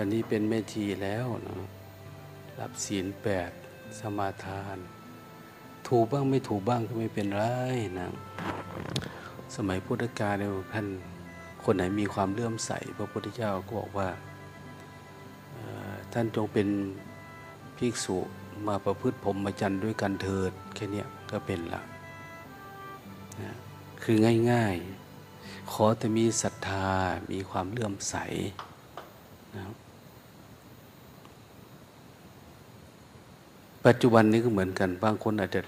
วันนี้เป็นแม่ชีแล้วนะรับศีล8สมาทานถูกบ้างไม่ถูกบ้างก็ไม่เป็นไรนะสมัยพุทธกาลเนี่ยท่านคนไหนมีความเลื่อมใสพระพุทธเจ้าก็บอกว่าท่านจงเป็นภิกษุมาประพฤติพรหมจรรย์ด้วยกันเถิดแค่นี้ก็เป็นละนะคือง่ายๆขอแต่มีศรัทธามีความเลื่อมใสนะปัจจุบันนี้ก็เหมือนกันบางคนอาจจะ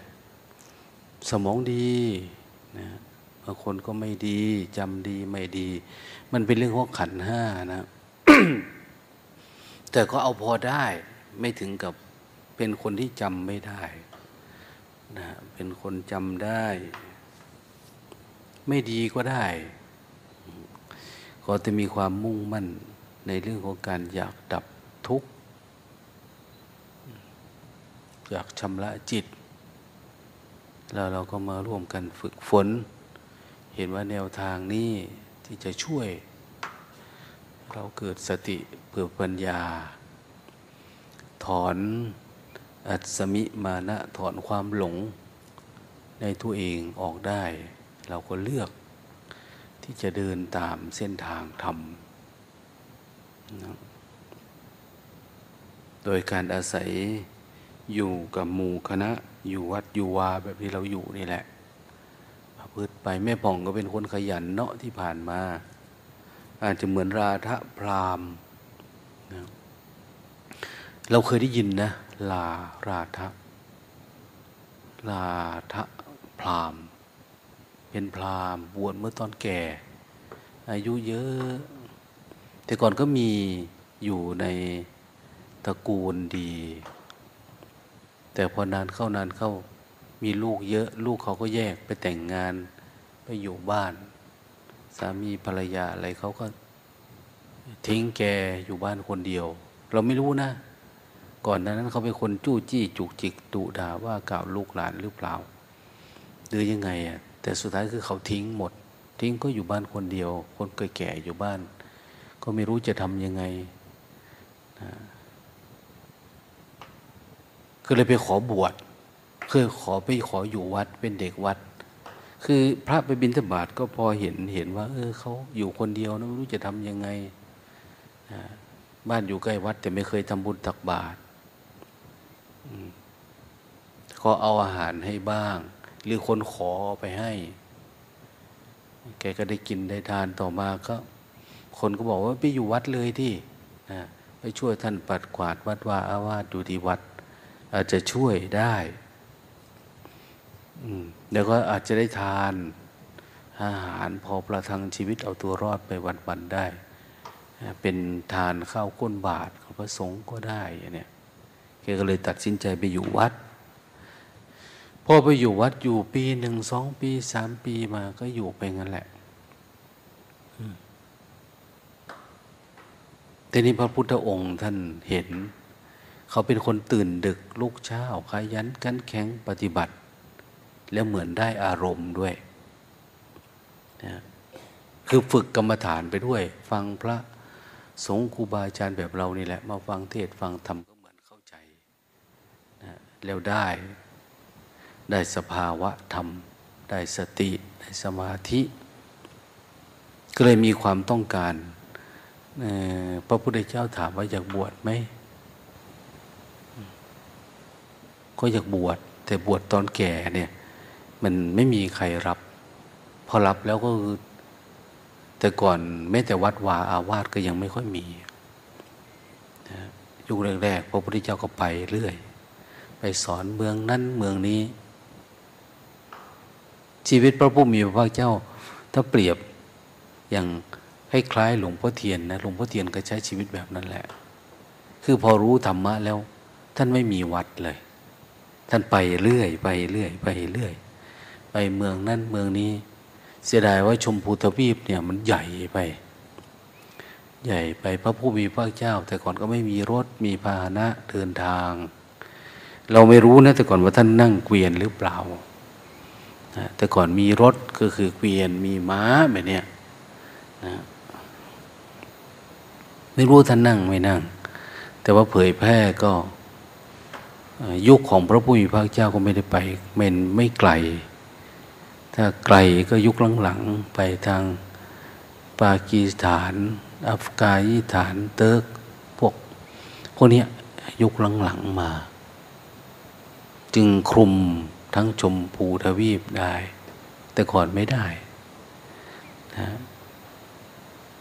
สมองดีนะบางคนก็ไม่ดีจำดีไม่ดีมันเป็นเรื่องของขันธ์ห้านะ แต่ก็เอาพอได้ไม่ถึงกับเป็นคนที่จำไม่ได้นะเป็นคนจำได้ไม่ดีก็ได้ขอจะมีความมุ่งมั่นในเรื่องของการอยากดับทุกข์อยากชำระจิตแล้วเราก็มาร่วมกันฝึกฝนเห็นว่าแนวทางนี้ที่จะช่วยเราเกิดสติเกิดปัญญาถอนอัศมิมานะถอนความหลงในตัวเองออกได้เราก็เลือกที่จะเดินตามเส้นทางธรรมนะโดยการอาศัยอยู่กับหมู่คณะอยู่วัดอยู่วาแบบที่เราอยู่นี่แหละประพฤติไปแม่ผ่องก็เป็นคนขยันเนาะที่ผ่านมาอาจจะเหมือนราธะพราหมณ์นะเราเคยได้ยินนะราธะพราหมณ์เป็นพราหมณ์บวชเมื่อตอนแก่อายุเยอะแต่ก่อนก็มีอยู่ในตระกูลดีแต่พอนานเข้านานเข้ามีลูกเยอะลูกเขาก็แยกไปแต่งงานไปอยู่บ้านสามีภรรยาอะไรเขาก็ทิ้งแกอยู่บ้านคนเดียวเราไม่รู้นะก่อนนั้นเขาเป็นคนจู้จี้จุกจิกดุด่าว่ากล่าวลูกหลานหรือเปล่าหรือยังไงอ่ะแต่สุดท้ายคือเขาทิ้งหมดทิ้งก็อยู่บ้านคนเดียวคนแก่ๆอยู่บ้านก็ไม่รู้จะทำยังไงนะก็เลยไปขอบวชคือขออยู่วัดเป็นเด็กวัดคือพระไปบิณฑบาตก็พอเห็นว่าเขาอยู่คนเดียวนะไม่รู้จะทำยังไงนะบ้านอยู่ใกล้วัดแต่ไม่เคยทำบุญตักบาตรก็เอาอาหารให้บ้างหรือคนขอไปให้แกก็ได้กินได้ทานต่อมาก็คนก็บอกว่าไปอยู่วัดเลยที่นะไปช่วยท่านปัดกวาดวัดว่าอาวาสอยู่ที่วัดอาจจะช่วยได้เดี๋ยวก็อาจจะได้ทานอาหารพอประทังชีวิตเอาตัวรอดไปวันๆได้เป็นทานข้าวก้นบาตรของพระสงฆ์ก็ได้เนี่ยแกก็เลยตัดสินใจไปอยู่วัดพอไปอยู่วัดอยู่ปีหนึ่งสองปีสามปีมาก็อยู่ไปงั้นแหละทีนี้พระพุทธองค์ท่านเห็นเขาเป็นคนตื่นดึกลุกเช้าขยันขันแข็งปฏิบัติแล้วเหมือนได้อารมณ์ด้วยนะคือฝึกกรรมฐานไปด้วยฟังพระสงฆ์ครูบาอาจารย์แบบเรานี่แหละมาฟังเทศฟังธรรมก็เหมือนเข้าใจนะแล้วได้สภาวะธรรมได้สติได้สมาธิก็เลยมีความต้องการพระพุทธเจ้าถามว่าอยากบวชไหมก็อยากบวชแต่บวชตอนแก่เนี่ยมันไม่มีใครรับพอรับแล้วก็คือแต่ก่อนแม้แต่วัดวาอาวาสก็ยังไม่ค่อยมีนะยุคแรกๆพระพุทธเจ้าก็ไปเรื่อยไปสอนเมืองนั้นเมืองนี้ชีวิตพระผู้มีพระภาคเจ้าถ้าเปรียบอย่างคล้ายๆหลวงพ่อเทียนนะหลวงพ่อเทียนก็ใช้ชีวิตแบบนั้นแหละคือพอรู้ธรรมะแล้วท่านไม่มีวัดเลยท่านไปเรื่อยไปเรื่อยไปเรื่อยไปเมืองนั้นเมืองนี้เสียดายว่าชมพูทวีปเนี่ยมันใหญ่ไปใหญ่ไปพระผู้มีพระเจ้าแต่ก่อนก็ไม่มีรถมีพาหนะเดินทางเราไม่รู้นะแต่ก่อนว่าท่านนั่งเกวียนหรือเปล่าแต่ก่อนมีรถก็คือเกวียนมีม้าแบบเนี้ยนะ ไม่รู้ท่านนั่งไม่นั่งแต่ว่าเผยแพร่ก็ยุคของพระผู้มีพระเจ้าก็ไม่ได้ไปไม่ไกลถ้าไกลก็ยุคหลังๆไปทางปากีสถานอัฟกานิสถานเติร์กพวกนี้ยุคหลังๆมาจึงคลุมทั้งชมพูทวีปได้แต่ก่อนไม่ได้นะ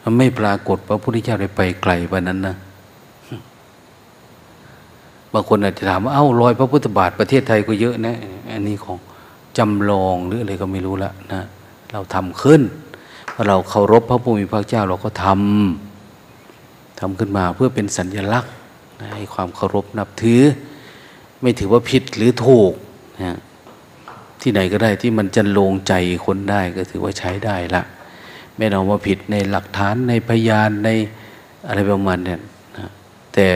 มันไม่ปรากฏว่าพระพุทธเจ้าได้ไปไกลกว่านั้นนะบางคนอาจจะถามว่าเอ้ารอยพระพุทธบาทประเทศไทยก็เยอะนะอันนี้ของจำลองหรืออะไรก็ไม่รู้ละนะเราทำขึ้นเพราะเราเคารพพระผู้มีพระเจ้าเราก็ทำขึ้นมาเพื่อเป็นสัญลักษณ์ให้ความเคารพนับถือไม่ถือว่าผิดหรือถูกนะที่ไหนก็ได้ที่มันจะลงใจคนได้ก็ถือว่าใช้ได้ละไม่เอามาผิดในหลักฐานในพยานในอะไรประมาณเนี่ยนะแต่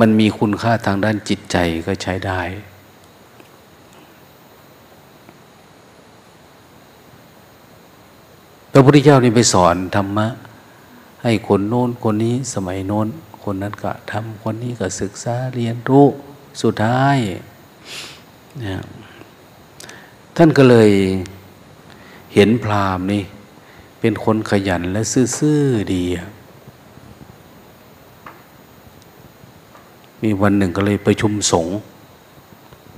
มันมีคุณค่าทางด้านจิตใจก็ใช้ได้พระพุทธเจ้านี่ไปสอนธรรมะให้คนโน้นคนนี้สมัยโน้นคนนั้นก็ทำคนนี้ก็ศึกษาเรียนรู้สุดท้ายนะท่านก็เลยเห็นพราหมณ์นี่เป็นคนขยันและซื่อๆดีมีวันหนึ่งก็เลยประชุมสงฆ์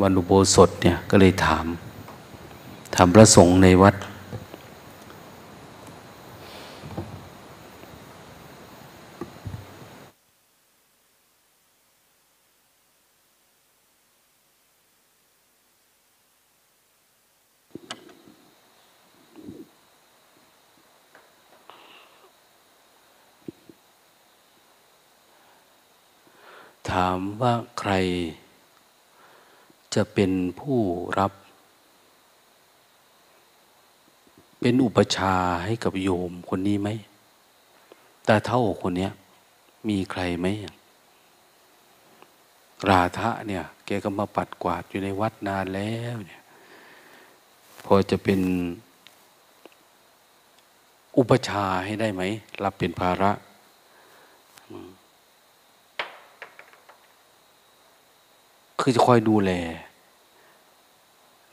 วันอุโบสถเนี่ยก็เลยถามพระสงฆ์ในวัดถามว่าใครจะเป็นผู้รับเป็นอุปชฌาย์ให้กับโยมคนนี้ไหมตาเท่าคนเนี้ยมีใครไหมราธะเนี่ยแกก็มาปัดกวาดอยู่ในวัดนานแล้วเนี่ยพอจะเป็นอุปชฌาย์ให้ได้ไหมรับเป็นภาระคือจะคอยดูแล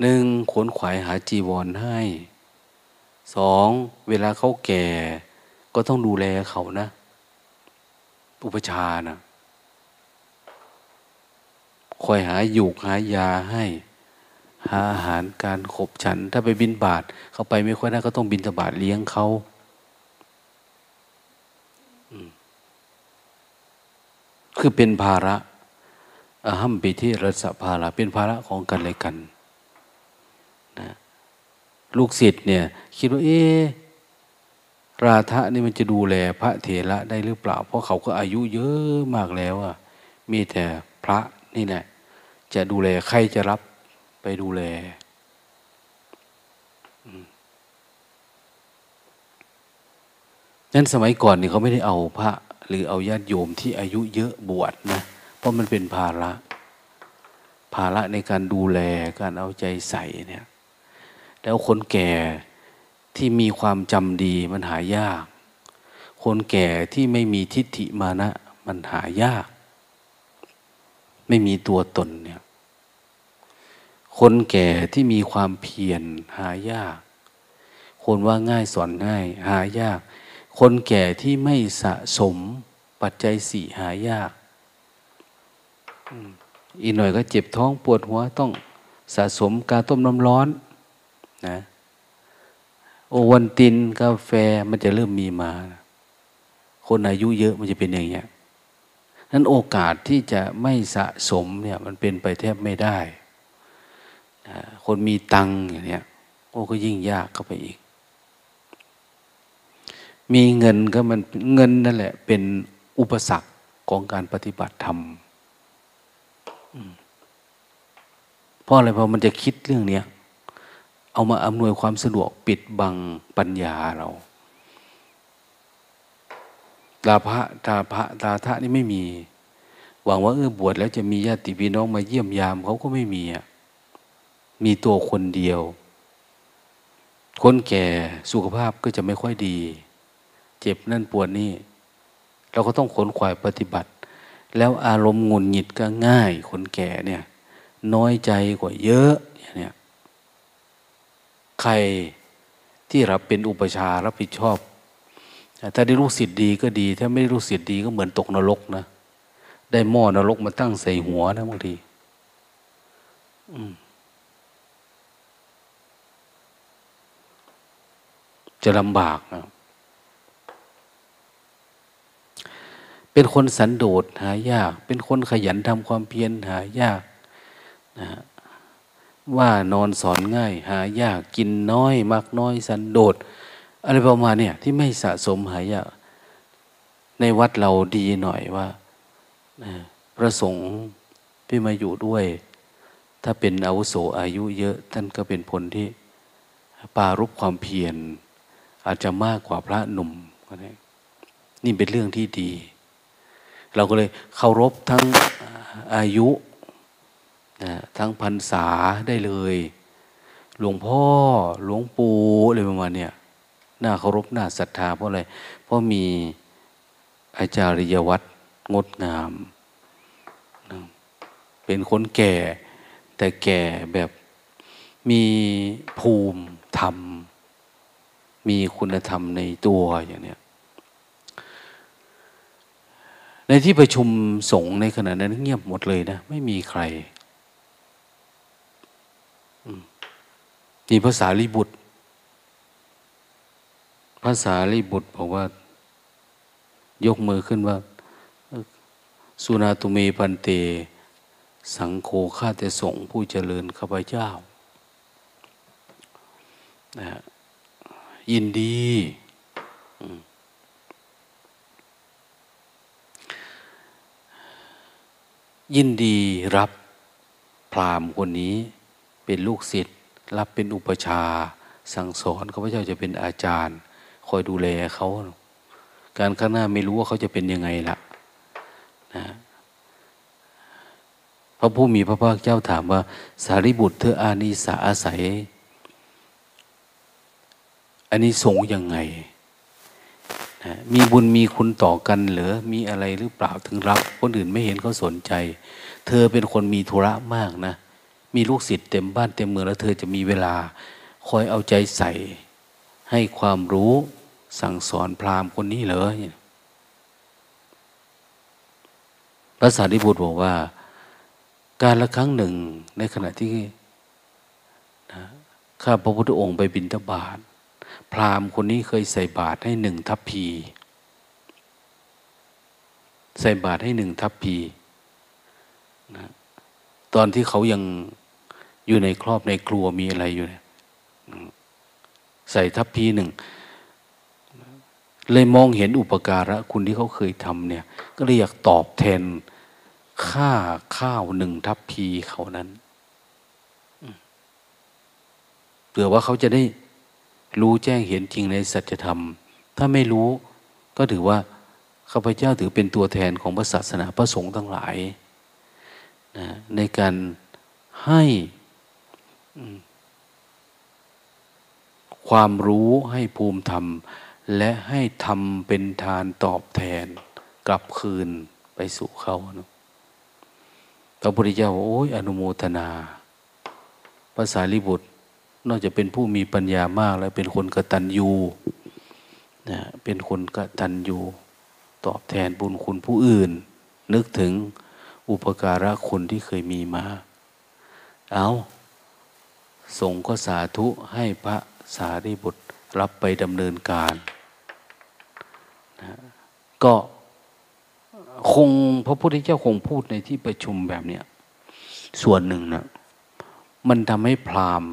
หนึ่งขวนขวายหาจีวรให้สองเวลาเขาแก่ก็ต้องดูแลเขานะอุปชฌาย์นะคอยหาหยูกหายาให้หาอาหารการขบฉันถ้าไปบิณฑบาตเขาไปไม่ค่อยได้ก็ต้องบิณฑบาตเลี้ยงเขาคือเป็นภาระอาหัมปิธิรัสสะภาระเป็นภาระของกันและกันนะลูกศิษย์เนี่ยคิดว่าราธะนี่มันจะดูแลพระเถระได้หรือเปล่าเพราะเขาก็อายุเยอะมากแล้วอ่ะมีแต่พระนี่แหละจะดูแลใครจะรับไปดูแลนั้นสมัยก่อนนี่เขาไม่ได้เอาพระหรือเอาญาติโยมที่อายุเยอะบวชนะเพราะมันเป็นภาระในการดูแลการเอาใจใส่เนี่ยแล้วคนแก่ที่มีความจำดีมันหายากคนแก่ที่ไม่มีทิฏฐิมานะมันหายากไม่มีตัวตนเนี่ยคนแก่ที่มีความเพียรหายากคนว่าง่ายสอนง่ายหายากคนแก่ที่ไม่สะสมปัจจัยสี่หายากอีกหน่อยก็เจ็บท้องปวดหัวต้องสะสมกาต้มน้ำร้อนนะโอวัลตินกาแฟมันจะเริ่มมีมาคนอายุเยอะมันจะเป็นอย่างเงี้ยนั้นโอกาสที่จะไม่สะสมเนี่ยมันเป็นไปแทบไม่ได้นะคนมีตังค์อย่างเงี้ยก็ยิ่งยากเข้าไปอีกมีเงินก็มันเงินนั่นแหละเป็นอุปสรรคของการปฏิบัติธรรมเพราะอะไรเพราะมันจะคิดเรื่องนี้เอามาอำนวยความสะดวกปิดบังปัญญาเราตาพระนี่ไม่มีหวังว่าบวชแล้วจะมีญาติพี่น้องมาเยี่ยมยามเขาก็ไม่มีมีตัวคนเดียวคนแก่สุขภาพก็จะไม่ค่อยดีเจ็บนั่นปวดนี่ เราก็ต้องขนขวายปฏิบัติแล้วอารมณ์หงุดหงิดก็ง่ายคนแก่เนี่ยน้อยใจกว่าเยอะเนี่ยใครที่รับเป็นอุปชารับผิดชอบถ้าได้ลูกศิษย์ดีก็ดีถ้าไม่ได้ลูกศิษย์ดีก็เหมือนตกนรกนะได้หม้อนรกมาตั้งใส่หัวนะบางทีจะลำบากนะเป็นคนสันโดษหายากเป็นคนขยันทำความเพียรหายากนะว่านอนสอนง่ายหายากกินน้อยมักน้อยสันโดษอะไรประมาณเนี่ยที่ไม่สะสมหายากในวัดเราดีหน่อยว่าพระสงฆ์ที่มาอยู่ด้วยถ้าเป็นอาวุโสอายุเยอะท่านก็เป็นผลที่ปารุปความเพียรอาจจะมากกว่าพระหนุ่มนี่เป็นเรื่องที่ดีเราก็เลยเคารพทั้งอายุทั้งพรรษาได้เลยหลวงพ่อหลวงปู่อะไรประมาณเนี่ยน่าเคารพน่าศรัทธาเพราะอะไรเพราะมีอาจารยวัตรงดงามเป็นคนแก่แต่แก่แบบมีภูมิธรรมมีคุณธรรมในตัวอย่างเนี้ยในที่ประชุมสงฆ์ในขณะนั้นเงียบหมดเลยนะไม่มีใครมีพระสารีบุตรพระสารีบุตรบอกว่ายกมือขึ้นว่าสุนาตุเมพันเตสังโฆข้าแต่สงฆ์ผู้เจริญข้าพเจ้ายินดียินดีรับพราหมณ์คนนี้เป็นลูกศิษย์รับเป็นอุปชาสั่งสอนข้าพเจ้าจะเป็นอาจารย์คอยดูแลเขาการข้างหน้าไม่รู้ว่าเขาจะเป็นยังไงล่ะนะพระผู้มีพระภาคเจ้าถามว่าสารีบุตรเธออานิสาอาศัยอันนี้สงฆ์ยังไงนะมีบุญมีคุณต่อกันหรือมีอะไรหรือเปล่าถึงรับคนอื่นไม่เห็นเขาสนใจเธอเป็นคนมีธุระมากนะมีลูกศิษย์เต็มบ้านเต็มเมืองแล้วเธอจะมีเวลาคอยเอาใจใส่ให้ความรู้สั่งสอนพราหมณ์คนนี้เหรอพระสารีบุตรบอกว่าการละครั้งหนึ่งในขณะที่ข้าพระพุทธองค์ไปบิณฑบาตพราหมณ์คนนี้เคยใส่บาตรให้1 ทัพพีใส่บาตรให้1 ทัพพีนะตอนที่เขายังอยู่ในครอบในครัวมีอะไรอยู่เนี่ยใส่ทัพพี1เลยมองเห็นอุปการะคุณที่เขาเคยทำเนี่ยก็เลยอยากตอบแทนค่าข้าว1 ทัพพีเขานั้นเผื่อว่าเขาจะได้รู้แจ้งเห็นจริงในสัจธรรมถ้าไม่รู้ก็ถือว่าข้าพเจ้าถือเป็นตัวแทนของพระศาสนาพระสงฆ์ทั้งหลายนะในการให้ความรู้ให้ภูมิธรรมและให้ทำเป็นทานตอบแทนกลับคืนไปสู่เขานะพระพุทธเจ้าโอ้ยอนุโมทนาพระสารีบุตรนอกจากเป็นผู้มีปัญญามากแล้วเป็นคนกตัญญูนะเป็นคนกตัญญูตอบแทนบุญคุณผู้อื่นนึกถึงอุปการะคุณที่เคยมีมาเอาสงฆ์ก็สาธุให้พระสารีบุตรรับไปดำเนินการนะก็คงพระพุทธเจ้าคงพูดในที่ประชุมแบบเนี้ยส่วนหนึ่งนะมันทำให้พราหมณ์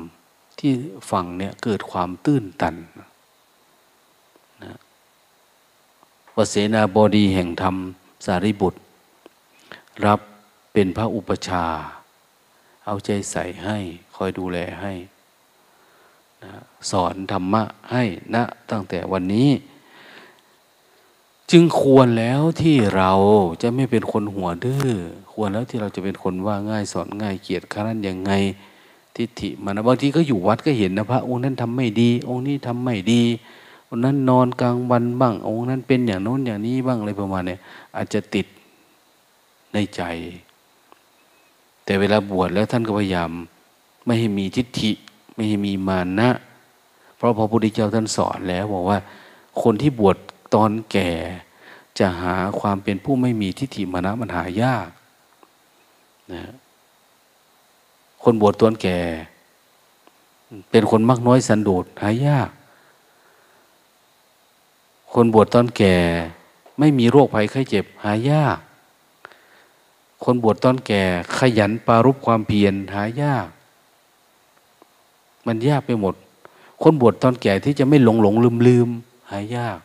ที่ฟังเนี่ยเกิดความตื้นตันนะวเสนาบดีแห่งธรรมสารีบุตรรับเป็นพระอุปชาเอาใจใส่ให้คอยดูแลให้นะสอนธรรมะให้นะตั้งแต่วันนี้จึงควรแล้วที่เราจะไม่เป็นคนหัวดื้อควรแล้วที่เราจะเป็นคนว่าง่ายสอนง่ายเกียรติครั้นยังไงทิฏฐิมันนะบางทีก็อยู่วัดก็เห็นนะพระองค์นั้นทำไม่ดีองค์นี้ทำไม่ดี คนนั้นนอนกลางวันบ้างองค์นั้นเป็นอย่างโน้นอย่างนี้บ้างอะไรประมาณเนี่ยอาจจะติดในใจแต่เวลาบวชแล้วท่านก็พยายามไม่ให้มีทิฏฐิไม่ให้มีมานะเพราะพระพุทธเจ้าท่านสอนแล้วบอกว่าคนที่บวชตอนแก่จะหาความเป็นผู้ไม่มีทิฏฐิมานะมันหายากนะคนบวชตอนแก่เป็นคนมักน้อยสันโดษหายากคนบวชตอนแก่ไม่มีโรคภัยไข้เจ็บหายากคนบวชตอนแก่ขยันปรารภความเพียรหายากมันยากไปหมดคนบวชตอนแก่ที่จะไม่หลงลืมหายาก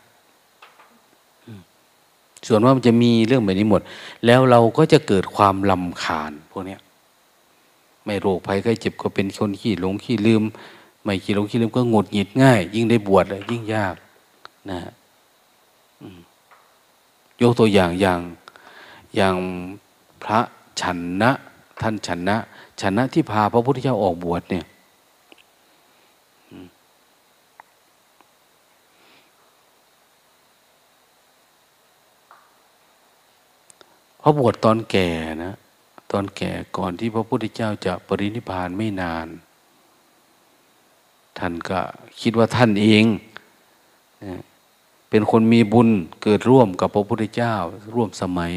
ส่วนว่ามันจะมีเรื่องแบบนี้หมดแล้วเราก็จะเกิดความรำคาญพวกนี้ไม่โรคภัยไข้เจ็บก็เป็นคนขี้หลงขี้ลืมไม่ขี้หลงขี้ลืมก็หงุดหงิดง่ายยิ่งได้บวชยิ่งยากนะยกตัวอย่างอย่างพระฉันนะท่านฉันนะที่พาพระพุทธเจ้าออกบวชเนี่ยพระบวชตอนแก่นะตอนแก่ก่อนที่พระพุทธเจ้าจะปรินิพพานไม่นานท่านก็คิดว่าท่านเองเป็นคนมีบุญเกิดร่วมกับพระพุทธเจ้าร่วมสมัย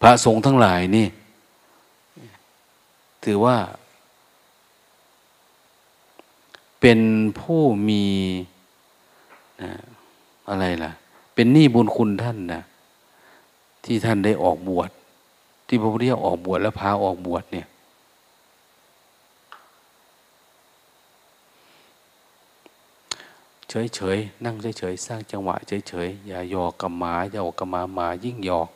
พระสงฆ์ทั้งหลายนี่ถือว่าเป็นผู้มีอะไรล่ะเป็นหนี้บุญคุณท่านนะที่ท่านได้ออกบวชที่พระพุทธเจ้าออกบวชแล้วพาออกบวชเนี่ยเฉยนั่งเฉยสร้างจังหวะเฉยอย่าหยอกกับหมาหมายิ่งหยอก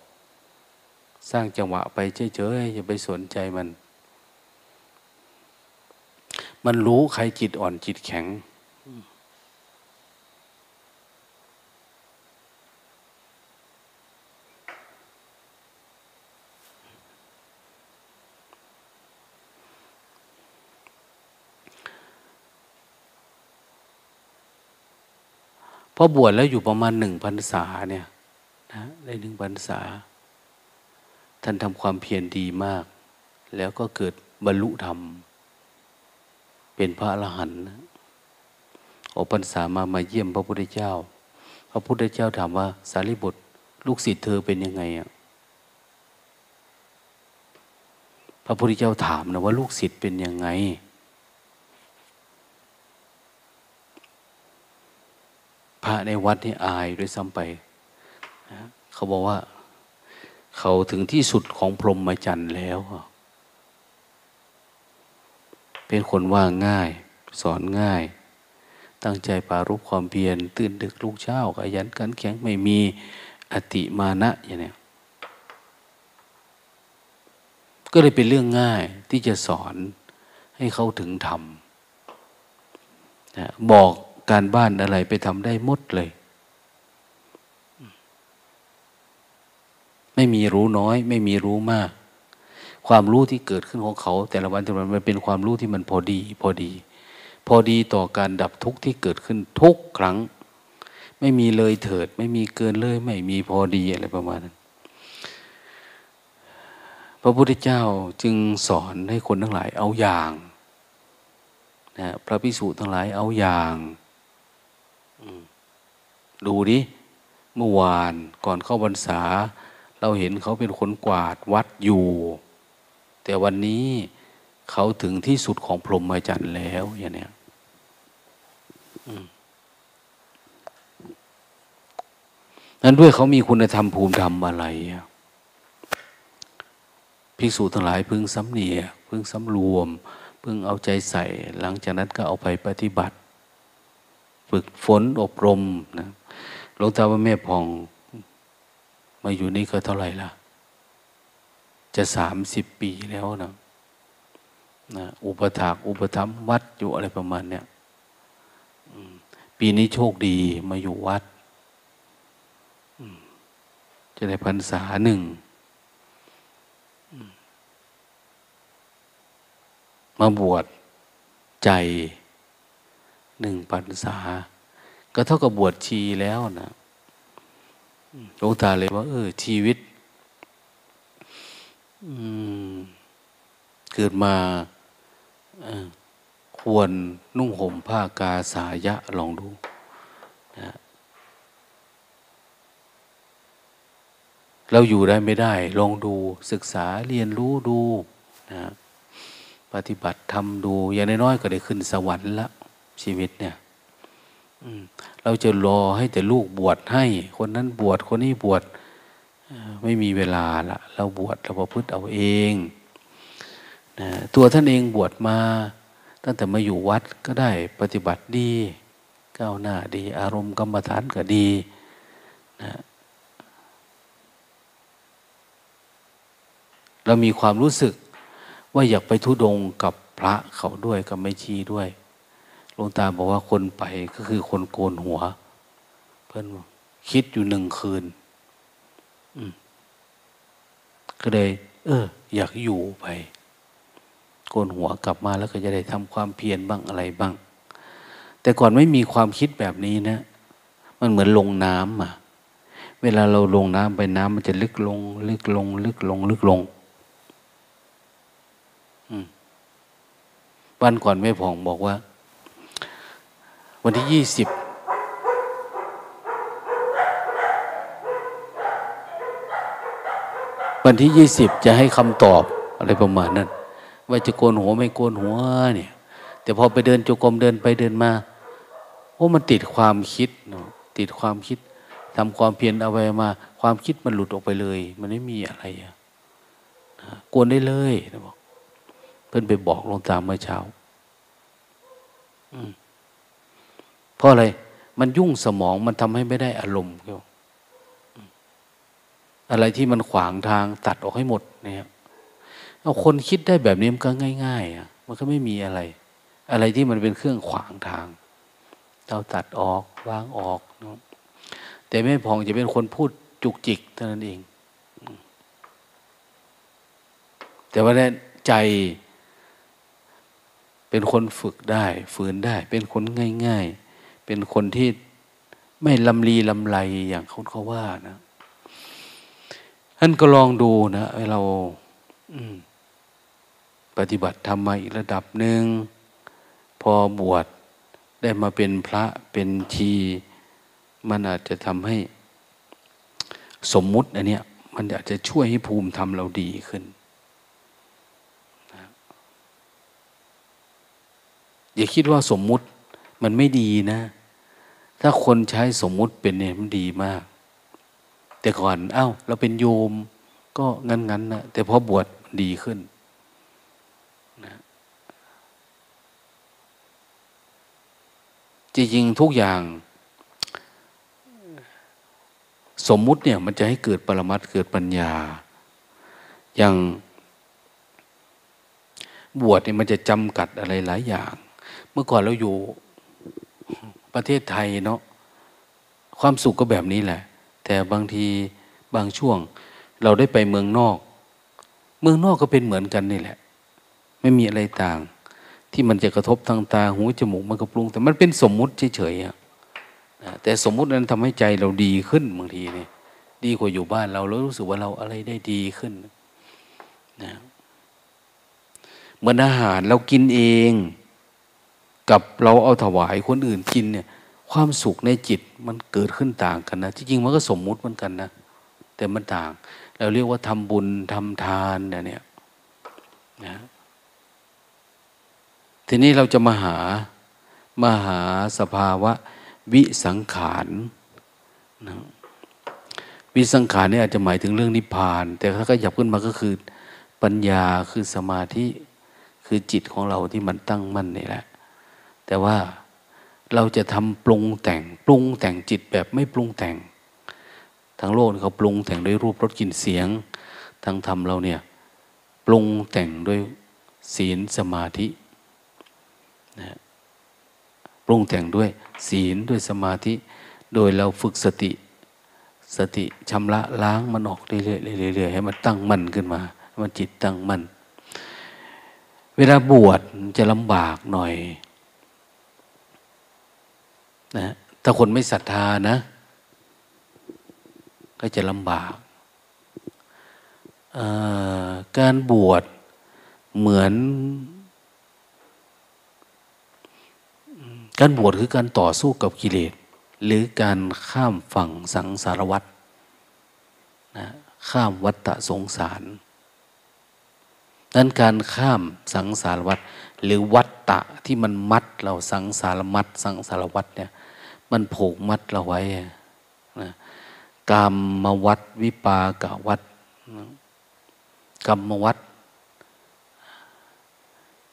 สร้างจังหวะไปเฉยอย่าไปสนใจมันรู้ใครจิตอ่อนจิตแข็งพอบวชแล้วอยู่ประมาณ 1,000 พรรษาเนี่ยนะได้1,000 พรรษาท่านทำความเพียรดีมากแล้วก็เกิดบรรลุธรรมเป็นพระอรหันต์ออกพรรษามาเยี่ยมพระพุทธเจ้าพระพุทธเจ้าถามว่าสารีบุตรลูกศิษย์เธอเป็นยังไงอ่ะพระพุทธเจ้าถามนะว่าลูกศิษย์เป็นยังไงพระในวัดนี่อายด้วยซ้ำไปนะเขาบอกว่าเขาถึงที่สุดของพรหมจรรย์แล้วเป็นคนว่าง่ายสอนง่ายตั้งใจปรารภความเพียรตื่นดึกลุกเช้าขยันขันแข็งไม่มีอติมานะอย่างนี้ก็เลยเป็นเรื่องง่ายที่จะสอนให้เขาถึงธรรมนะบอกการบ้านอะไรไปทำได้หมดเลยไม่มีรู้น้อยไม่มีรู้มากความรู้ที่เกิดขึ้นของเขาแต่ละวันมันเป็นความรู้ที่มันพอดีต่อการดับทุกข์ที่เกิดขึ้นทุกครั้งไม่มีเลยเถิดไม่มีเกินเลยไม่มีพอดีอะไรประมาณนั้นพระพุทธเจ้าจึงสอนให้คนทั้งหลายเอาอย่างนะพระภิกษุทั้งหลายเอาอย่างดูดิเมื่อวานก่อนเข้าพรรษาเราเห็นเขาเป็นคนกวาดวัดอยู่แต่วันนี้เขาถึงที่สุดของพรหมจรรย์แล้วอย่างเนี้ยนั้นด้วยเขามีคุณธรรมภูมิธรรมอะไรภิกษุทั้งหลายพึงสำเนียกพึงสำรวมพึงเอาใจใส่หลังจากนั้นก็เอาไปปฏิบัติฝึกฝนอบรมนะหลวงตาว่าแม่พองมาอยู่นี่ก็เท่าไหร่ล่ะจะ30 ปีแล้วนะอุปถากอุปถัมภ์วัดอยู่อะไรประมาณเนี้ยปีนี้โชคดีมาอยู่วัดจะได้พรรษา1 มาบวชใจ1 พรรษาก็เท่ากับบวชชีแล้วนะหลวงตาเลยว่าชีวิตเกิดมาควรนุ่งห่มผ้ากาสายะลองดูนะเราอยู่ได้ไม่ได้ลองดูศึกษาเรียนรู้ดูนะปฏิบัติธรรมดูอย่างน้อยๆก็ได้ขึ้นสวรรค์ละชีวิตเนี่ยเราจะรอให้แต่ลูกบวชให้คนนั้นบวชคนนี้บวชไม่มีเวลาละเราบวชเราประพฤติเอาเองนะตัวท่านเองบวชมาตั้งแต่มาอยู่วัดก็ได้ปฏิบัติดีก้าวหน้าดีอารมณ์กรรมฐานก็ดีนะเรามีความรู้สึกว่าอยากไปธุดงค์กับพระเขาด้วยกับแม่ชีด้วยหลวงตาบอกว่าคนไปก็คือคนโกนหัวเพื่อนคิดอยู่1 คืนก็เลยอยากอยู่ไปโกนหัวกลับมาแล้วก็จะได้ทำความเพียรบ้างอะไรบ้างแต่ก่อนไม่มีความคิดแบบนี้นะมันเหมือนลงน้ำเวลาเราลงน้ำไปน้ำมันจะลึกลงลึกลงลึกลงลึกลงวันก่อนแม่ผ่องบอกว่าวันที่20จะให้คำตอบอะไรประมาณนั้นว่าจะโกนหัวไม่โกนหัวเนี่ยแต่พอไปเดินจงกรมเดินไปเดินมามันติดความคิดติดความคิดทำความเพียรเอาไว้มาความคิดมันหลุดออกไปเลยมันไม่มีอะไรนะโกนได้เลยนะบอกเพื่อนไปบอกหลวงตาเมื่อเช้าเพราะอะไรมันยุ่งสมองมันทำให้ไม่ได้อารมณ์อะไรที่มันขวางทางตัดออกให้หมดนะครับเอาคนคิดได้แบบนี้มันก็ง่ายๆมันก็ไม่มีอะไรที่มันเป็นเครื่องขวางทางเราตัดออกวางออกนะแต่แม่พองจะเป็นคนพูดจุกจิกเท่านั้นเองแต่ว่าใจเป็นคนฝึกได้ฝืนได้เป็นคนง่ายๆเป็นคนที่ไม่ลำลีลำไรอย่างเขาว่านะท่านก็ลองดูนะเราปฏิบัติธรรมมาอีกระดับหนึ่งพอบวชได้มาเป็นพระเป็นชีมันอาจจะทำให้สมมุติอันเนี้ยมันอาจจะช่วยให้ภูมิธรรมเราดีขึ้นนะอย่าคิดว่าสมมุติมันไม่ดีนะถ้าคนใช้สมมุติเป็นเนี่ยมันดีมากแต่ก่อนเราเป็นโยมก็งั้นๆนะแต่พอบวชดีขึ้นนะจริงๆทุกอย่างสมมุติเนี่ยมันจะให้เกิดปรมัตถ์เกิดปัญญาอย่างบวชเนี่ยมันจะจำกัดอะไรหลายอย่างเมื่อก่อนเราอยู่ประเทศไทยเนาะความสุขก็แบบนี้แหละแต่บางทีบางช่วงเราได้ไปเมืองนอกก็เป็นเหมือนกันนี่แหละไม่มีอะไรต่างที่มันจะกระทบทางตาหูจมูกมันก็ปรุงแต่มันเป็นสมมุติเฉยๆแต่สมมุตินั้นทำให้ใจเราดีขึ้นบางทีเนี่ยดีกว่าอยู่บ้านเราแล้วรู้สึกว่าเราอะไรได้ดีขึ้นนะเหมือนอาหารเรากินเองกับเราเอาถวายคนอื่นกินเนี่ยความสุขในจิตมันเกิดขึ้นต่างกันนะจริงๆมันก็สมมุติเหมือนกันนะแต่มันต่างเราเรียกว่าทำบุญทำทานเนี่ยนะทีนี้เราจะมาหาสภาวะวิสังขารนะวิสังขารนี่อาจจะหมายถึงเรื่องนิพพานแต่ถ้าขยับขึ้นมาก็คือปัญญาคือสมาธิคือจิตของเราที่มันตั้งมั่นนี่แหละแต่ว่าเราจะทำปรุงแต่งจิตแบบไม่ปรุงแต่งทางโลกเขาปรุงแต่งด้วยรูปรสกลิ่นเสียงทางธรรมเราเนี่ยปรุงแต่งด้วยศีลสมาธินะปรุงแต่งด้วยศีลด้วยสมาธิโดยเราฝึกสติชำระล้างมันออกเรื่อยๆให้มันตั้งมั่นขึ้นมาให้มันจิตตั้งมั่น เวลาบวชจะลำบากหน่อยนะถ้าคนไม่ศรัทธานะก็จะลำบากการบวชเหมือนการบวชคือการต่อสู้กับกิเลสหรือการข้ามฝั่งสังสารวัฏนะข้ามวัฏสงสารนั้นการข้ามสังสารวัฏหรือวัฏฏะที่มันมัดเราสังสารมัดสังสารวัฏเนี่ยมันผูกมัดเราไว้นะกามวัฏวิปากวัฏกรรมวัฏ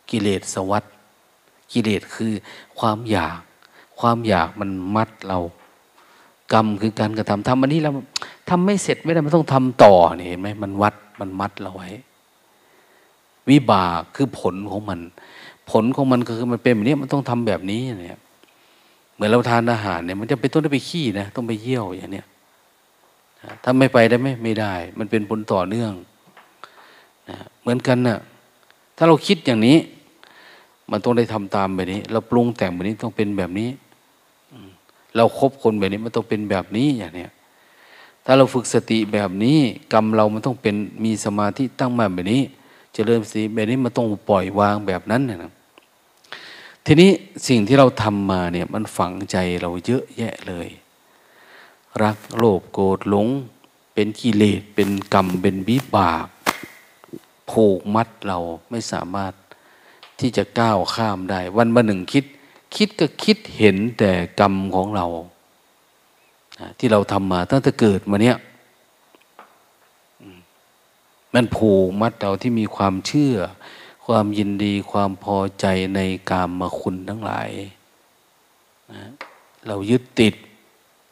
กิเลสวัฏกิเลสคือความอยากความอยากมันมัดเรากรรมคือการกระทำทำอันนี้เราทำไม่เสร็จไม่ได้มันต้องทำต่อนี่เห็นไหมมันวัดมันมัดเราไว้วิบากคือผลของมันผลของมันก็คือมันเป็นแบบนี้มันต้องทำแบบนี้เนี่ยเหมือนเราทานอาหารเนี่ยมันจะไปต้องได้ไปขี้นะต้องไปเยี่ยวอย่างเนี้ยถ้าไม่ไปได้ไหมไม่ได้มันเป็นผลต่อเนื่องนะเหมือนกันนะถ้าเราคิดอย่างนี้มันต้องได้ทำตามแบบนี้เราปรุงแต่งแบบนี้ต้องเป็นแบบนี้เราคบคนแบบนี้มันต้องเป็นแบบนี้อย่างเนี้ยถ้าเราฝึกสติแบบนี้กรรมเรามันต้องเป็นมีสมาธิตั้งมั่นแบบนี้เจริญสติแบบนี้มันต้องปล่อยวางแบบนั้นนะทีนี้สิ่งที่เราทำมาเนี่ยมันฝังใจเราเยอะแยะเลยรักโลภโกรธหลงเป็นกิเลสเป็นกรรมเป็นวิบากผูกมัดเราไม่สามารถที่จะก้าวข้ามได้วันมาหนึ่งคิดก็คิดเห็นแต่กรรมของเราที่เราทำมาตั้งแต่เกิดมาเนี่ยมันผูกมัดเราที่มีความเชื่อความยินดีความพอใจในกามคุณทั้งหลายนะเรายึดติด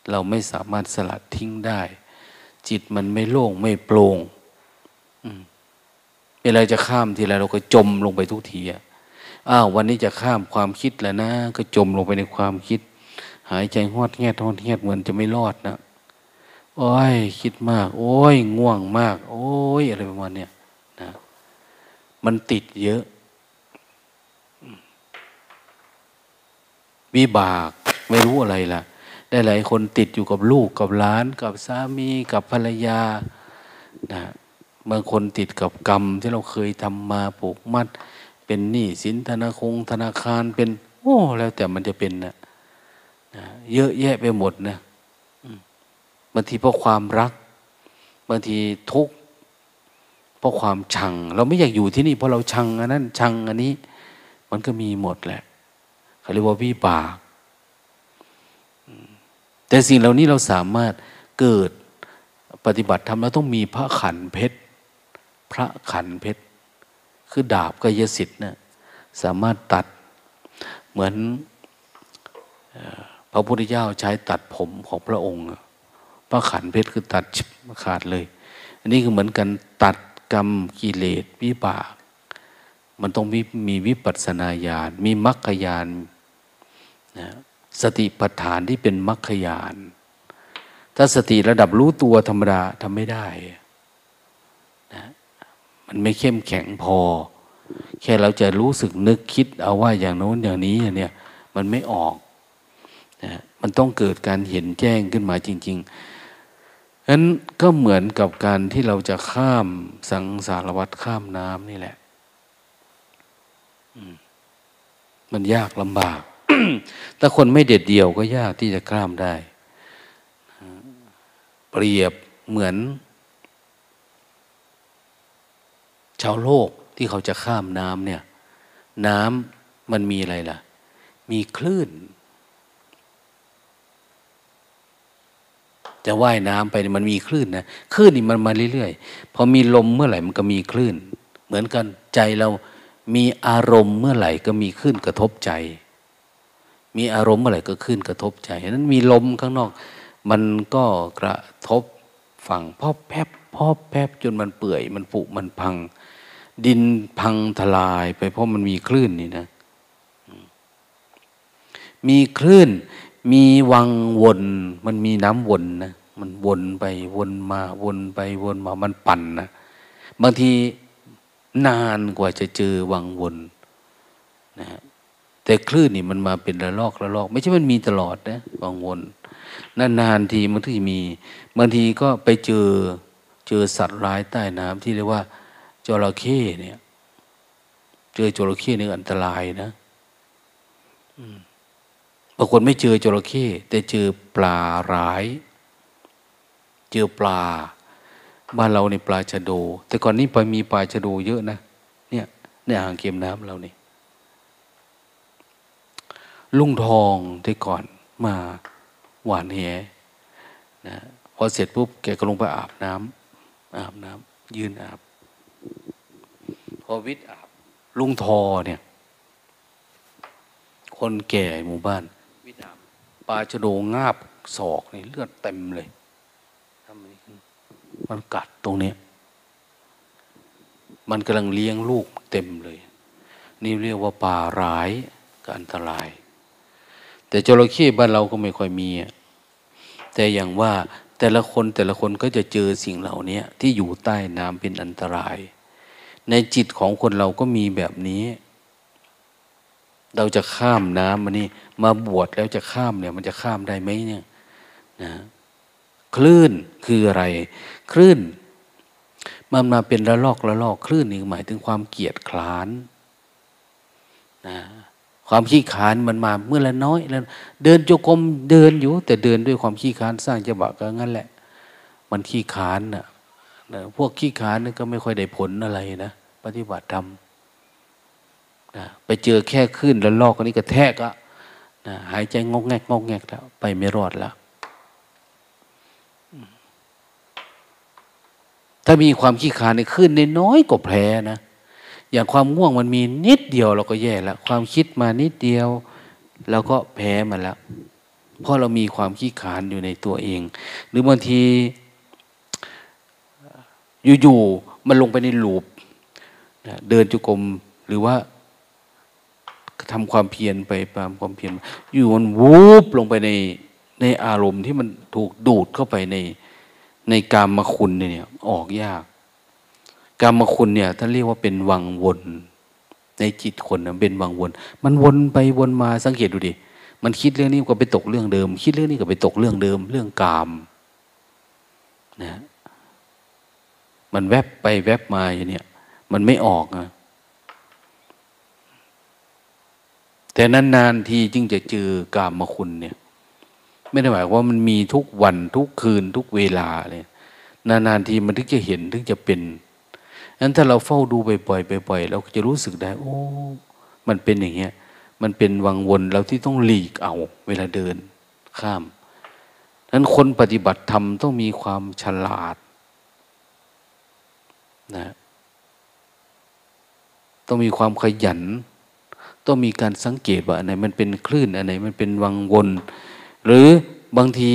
เราไม่สามารถสลัดทิ้งได้จิตมันไม่โล่งไม่โปร่งเวลาจะข้ามทีไรเราก็จมลงไปทุกทีวันนี้จะข้ามความคิดแล้วนะก็จมลงไปในความคิดหายใจหอดแงดหอดแงดเหมือนจะไม่รอดนะโอ้ยคิดมากโอ้ยง่วงมากโอ้ยอะไรประมาณเนี้ยนะมันติดเยอะวิบากไม่รู้อะไรล่ะได้หลายคนติดอยู่กับลูกกับหลานกับสามีกับภรรยานะบางคนติดกับกรรมที่เราเคยทำมาผูกมัดเป็นหนี้สินธนาคารเป็นแล้วแต่มันจะเป็นนะเยอะแยะไปหมดนะบางทีเพราะความรักบางทีทุกข์เพราะความชังเราไม่อยากอยู่ที่นี่เพราะเราชังอันนั้นชังอันนี้มันก็มีหมดแหละเขาเรียกว่าวิบากแต่สิ่งเหล่านี้เราสามารถเกิดปฏิบัติธรรมแล้วต้องมีพระขันเพชรพระขันเพชรคือดาบกายสิทธิ์นะสามารถตัดเหมือนพระพุทธเจ้าใช้ตัดผมของพระองค์พระขันเพชรคือตัดขาดเลยอันนี้คือเหมือนกันตัดกรรมกิเลสวิบากมันต้องมีวิปัสสนาญาณมีมรรคญาณนะสติปัฏฐานที่เป็นมรรคญาณถ้าสติระดับรู้ตัวธรรมดาทำไม่ได้นะมันไม่เข้มแข็งพอแค่เราจะรู้สึกนึกคิดเอาว่าอย่างโน้นอย่างนี้เนี่ยมันไม่ออกนะมันต้องเกิดการเห็นแจ้งขึ้นมาจริงๆนั้นก็เหมือนกับการที่เราจะข้ามสังสารวัฏข้ามน้ำนี่แหละมันยากลำบาก ถ้าคนไม่เด็ดเดี่ยวก็ยากที่จะข้ามได้เปรียบเหมือนชาวโลกที่เขาจะข้ามน้ำเนี่ยน้ำมันมีอะไรล่ะมีคลื่นจะว่ายน้ำไปมันมีคลื่นนะคลื่นนี่มันมาเรื่อยๆพอมีลมเมื่อไหร่มันก็มีคลื่นเหมือนกันใจเรามีอารมณ์เมื่อไหร่ก็มีคลื่นกระทบใจมีอารมณ์เมื่อไหร่ก็คลื่นกระทบใจนั้นมีลมข้างนอกมันก็กระทบฝั่งพอบแพบจนมันเปื่อยมันผุมันพังดินพังทลายไปเพราะมันมีคลื่นนี่นะมีคลื่นมีวังวนมันมีน้ำวนนะมันวนไปวนมาวนไปวนมามันปั่นนะบางที นานกว่าจะเจอวังวนนะฮะแต่คลื่นนี่มันมาเป็นระลอกไม่ใช่มันมีตลอดนะวังวนนานๆทีมันถึงมีบางทีก็ไปเจอสัตว์ร้ายใต้น้ำที่เรียกว่าจระเข้เนี่ยเจอจระเข้นี่อันตรายนะบางคนไม่เจอจระเข้แต่เจอปลาร้ายเจอปลาบ้านเราในปลาชะโดแต่ก่อนนี้ไปมีปลาชะโดเยอะนะเนี่ยในอ่างเก็บน้ำเรานี่ลุงทองแต่ก่อนมาหวานแหนะพอเสร็จปุ๊บแกก็ลงไปอาบน้ำยืนอาบพอวิทย์อาบลุงทอเนี่ยคนแก่หมู่บ้านวิทย์อาบปลาชะโดงาบศอกนี่เลือดเต็มเลยมันกัดตรงนี้มันกำลังเลี้ยงลูกเต็มเลยนี่เรียกว่าปลาร้ายก็อันตรายแต่จระเข้บ้านเราก็ไม่ค่อยมีแต่อย่างว่าแต่ละคนก็จะเจอสิ่งเหล่านี้ที่อยู่ใต้น้ำเป็นอันตรายในจิตของคนเราก็มีแบบนี้เราจะข้ามน้ำมันนี่มาบวชแล้วจะข้ามเนี่ยมันจะข้ามได้ไหมเนี่ยนะคลื่นคืออะไรคลื่นมันมาเป็นระลอกคลื่นนี่หมายถึงความเกียจคร้านนะความขี้ขานมันมาเมื่อละน้อยแล้วเดินจงกรมเดินอยู่แต่เดินด้วยความขี้ขานสร้างจังหวะก็งั้นแหละมันขี้ขานน่ะพวกขี้ขานนี่ก็ไม่ค่อยได้ผลอะไรนะปฏิบัติธรรมนะไปเจอแค่คลื่นระลอกอันนี้ก็แทกอ่ะนะหายใจงอกแงกแล้วไปไม่รอดแล้วถ้ามีความขี้ขานนี่คลื่นน้อยกว่าแผลนะอย่างความง่วงมันมีนิดเดียวเราก็แย่แล้วความคิดมานิดเดียวเราก็แพ้มันแล้วเพราะเรามีความขี้ขานอยู่ในตัวเองหรือบางทีอยู่ๆมันลงไปในหลูบเดินจุกมหรือว่าทำความเพียรไปตามความเพียรอยู่มันวูบลงไปในอารมณ์ที่มันถูกดูดเข้าไปในกามคุณเนี่ยออกยากกามคุณเนี่ยท่านเรียกว่าเป็นวังวนในจิตคนนะเป็นวังวนมันวนไปวนมาสังเกตดูดิมันคิดเรื่องนี้ก็ไปตกเรื่องเดิมคิดเรื่องนี้ก็ไปตกเรื่องเดิมเรื่องกามนะมันแวบไปแวบมาอย่างเนี้ยมันไม่ออกนะแต่นานๆทีจึงจะเจอกามคุณเนี่ยไม่ได้หมายว่ามันมีทุกวันทุกคืนทุกเวลาเลยนานๆทีมันถึงจะเห็นถึงจะเป็นงั้นถ้าเราเฝ้าดูบ่อยๆเราจะรู้สึกได้โอ้มันเป็นอย่างเงี้ยมันเป็นวังวนเราที่ต้องหลีกเอาเวลาเดินข้ามนั้นคนปฏิบัติธรรมต้องมีความฉลาดนะต้องมีความขยันต้องมีการสังเกตว่าอันไหนมันเป็นคลื่นอันไหนมันเป็นวังวนหรือบางที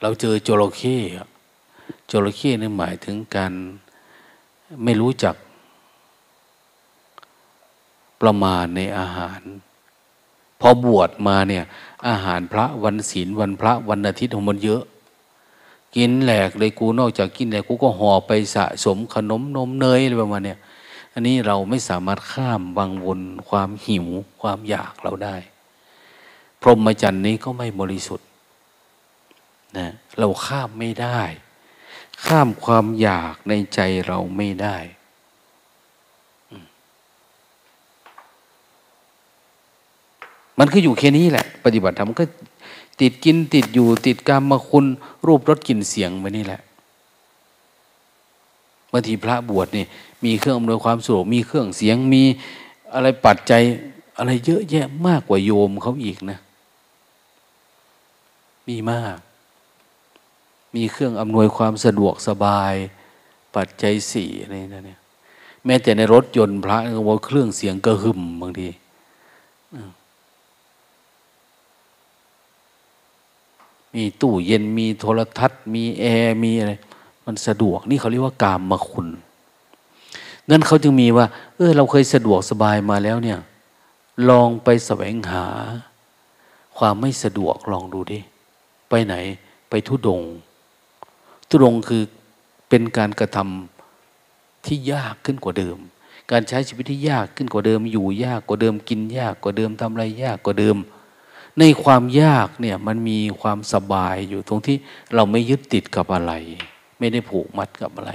เราเจอจระเข้จระเข้นี่หมายถึงการไม่รู้จักประมาณในอาหารพอบวชมาเนี่ยอาหารพระวันศีลวันพระวันอาทิตย์ของมันเยอะกินแหลกเลยกูนอกจากกินแหลกกูก็ห่อไปสะสมขนมนมเนยอะไรประมาณเนี่ยอันนี้เราไม่สามารถข้ามวังวนความหิวความอยากเราได้พรหมจรรย์นี้ก็ไม่บริสุทธิ์นะเราข้ามไม่ได้ข้ามความอยากในใจเราไม่ได้มันคืออยู่แค่นี้แหละปฏิบัติธรรมก็ติดกินติดอยู่ติดกามคุณรูปรสกลิ่นเสียงไปนี่แหละบางทีพระบวชนี่มีเครื่องอำนวยความสะดวกมีเครื่องเสียงมีอะไรปัจจัยอะไรเยอะแยะมากกว่าโยมเขาอีกนะมีมากมีเครื่องอำนวยความสะดวกสบายปัจจัยสี่อะไรนั่นเนี่ยแม้แต่ในรถยนต์พระก็ว่าเครื่องเสียงกระหึ่มบางทีมีตู้เย็นมีโทรทัศน์มีแอร์มีอะไรมันสะดวกนี่เขาเรียกว่ากามคุณงั้นเขาจึงมีว่าเราเคยสะดวกสบายมาแล้วเนี่ยลองไปแสวงหาความไม่สะดวกลองดูดิไปไหนไปธุดงค์คือ เป็นการกระทำที่ยากขึ้นกว่าเดิมการใช้ชีวิตที่ยากขึ้นกว่าเดิมอยู่ยากกว่าเดิมกินยากกว่าเดิมทำอะไรยากกว่าเดิมในความยากเนี่ยมันมีความสบายอยู่ตรงที่เราไม่ยึดติดกับอะไรไม่ได้ผูกมัดกับอะไร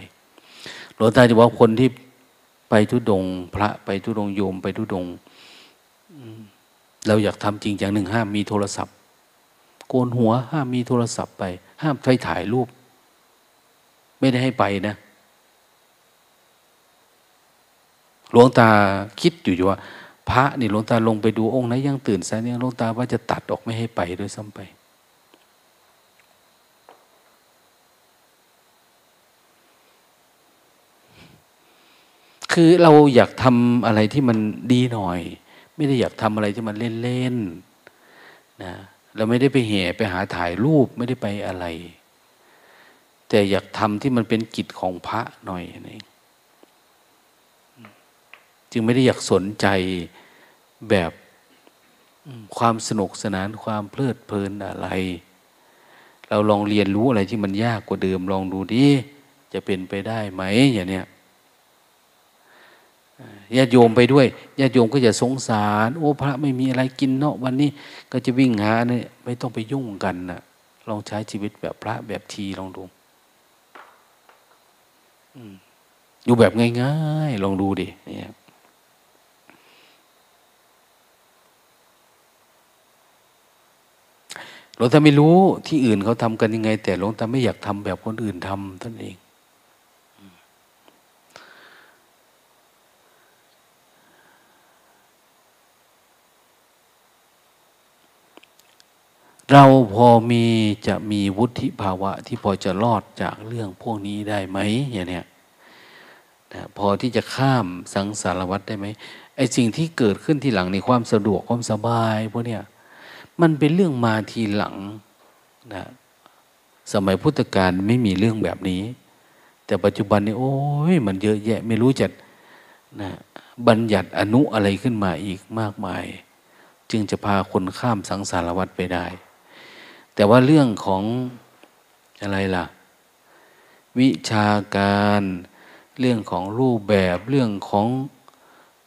หลวงตาจะบอกคนที่ไปธุดงค์พระไปธุดงค์โยมไปธุดงค์เราอยากทำจริงอย่างหนึ่งห้ามมีโทรศัพท์โกนหัวห้ามมีโทรศัพท์ไปห้ามถ่ายรูปไม่ได้ให้ไปนะหลวงตาคิดอยู่ว่าพระนี่หลวงตาลงไปดูองค์ไหนยังตื่นสายเนี่ยหลวงตาว่าจะตัดออกไม่ให้ไปด้วยซ้ำไปคือเราอยากทำอะไรที่มันดีหน่อยไม่ได้อยากทำอะไรที่มันเล่นๆนะเราไม่ได้ไปแห่ไปหาถ่ายรูปไม่ได้ไปอะไรแต่อยากทำที่มันเป็นกิจของพระหน่อยนี่จึงไม่ได้อยากสนใจแบบความสนุกสนานความเพลิดเพลินอะไรเราลองเรียนรู้อะไรที่มันยากกว่าเดิมลองดูดิจะเป็นไปได้ไหมอย่างเนี้ยญาติโยมไปด้วยญาติโยมก็จะสงสารโอ้พระไม่มีอะไรกินเนาะวันนี้ก็จะวิ่งหาเนี่ยไม่ต้องไปยุ่งกันนะลองใช้ชีวิตแบบพระแบบทีลองดูอยู่แบบง่ายๆลองดูดิเนี่ยหลวงตาไม่รู้ที่อื่นเขาทำกันยังไงแต่หลวงตาไม่อยากทำแบบคนอื่นทำท่านเองเราพอมีจะมีวุฒิภาวะที่พอจะรอดจากเรื่องพวกนี้ได้ไหมอย่างเนี้ยพอที่จะข้ามสังสารวัฏได้ไหมไอ้สิ่งที่เกิดขึ้นทีหลังในความสะดวกความสบายพวกเนี้ยมันเป็นเรื่องมาทีหลังนะสมัยพุทธกาลไม่มีเรื่องแบบนี้แต่ปัจจุบันนี้โอ้ยมันเยอะแยะไม่รู้จัดนะบัญญัติอนุอะไรขึ้นมาอีกมากมายจึงจะพาคนข้ามสังสารวัฏไปได้แต่ว่าเรื่องของอะไรล่ะวิชาการเรื่องของรูปแบบเรื่องของ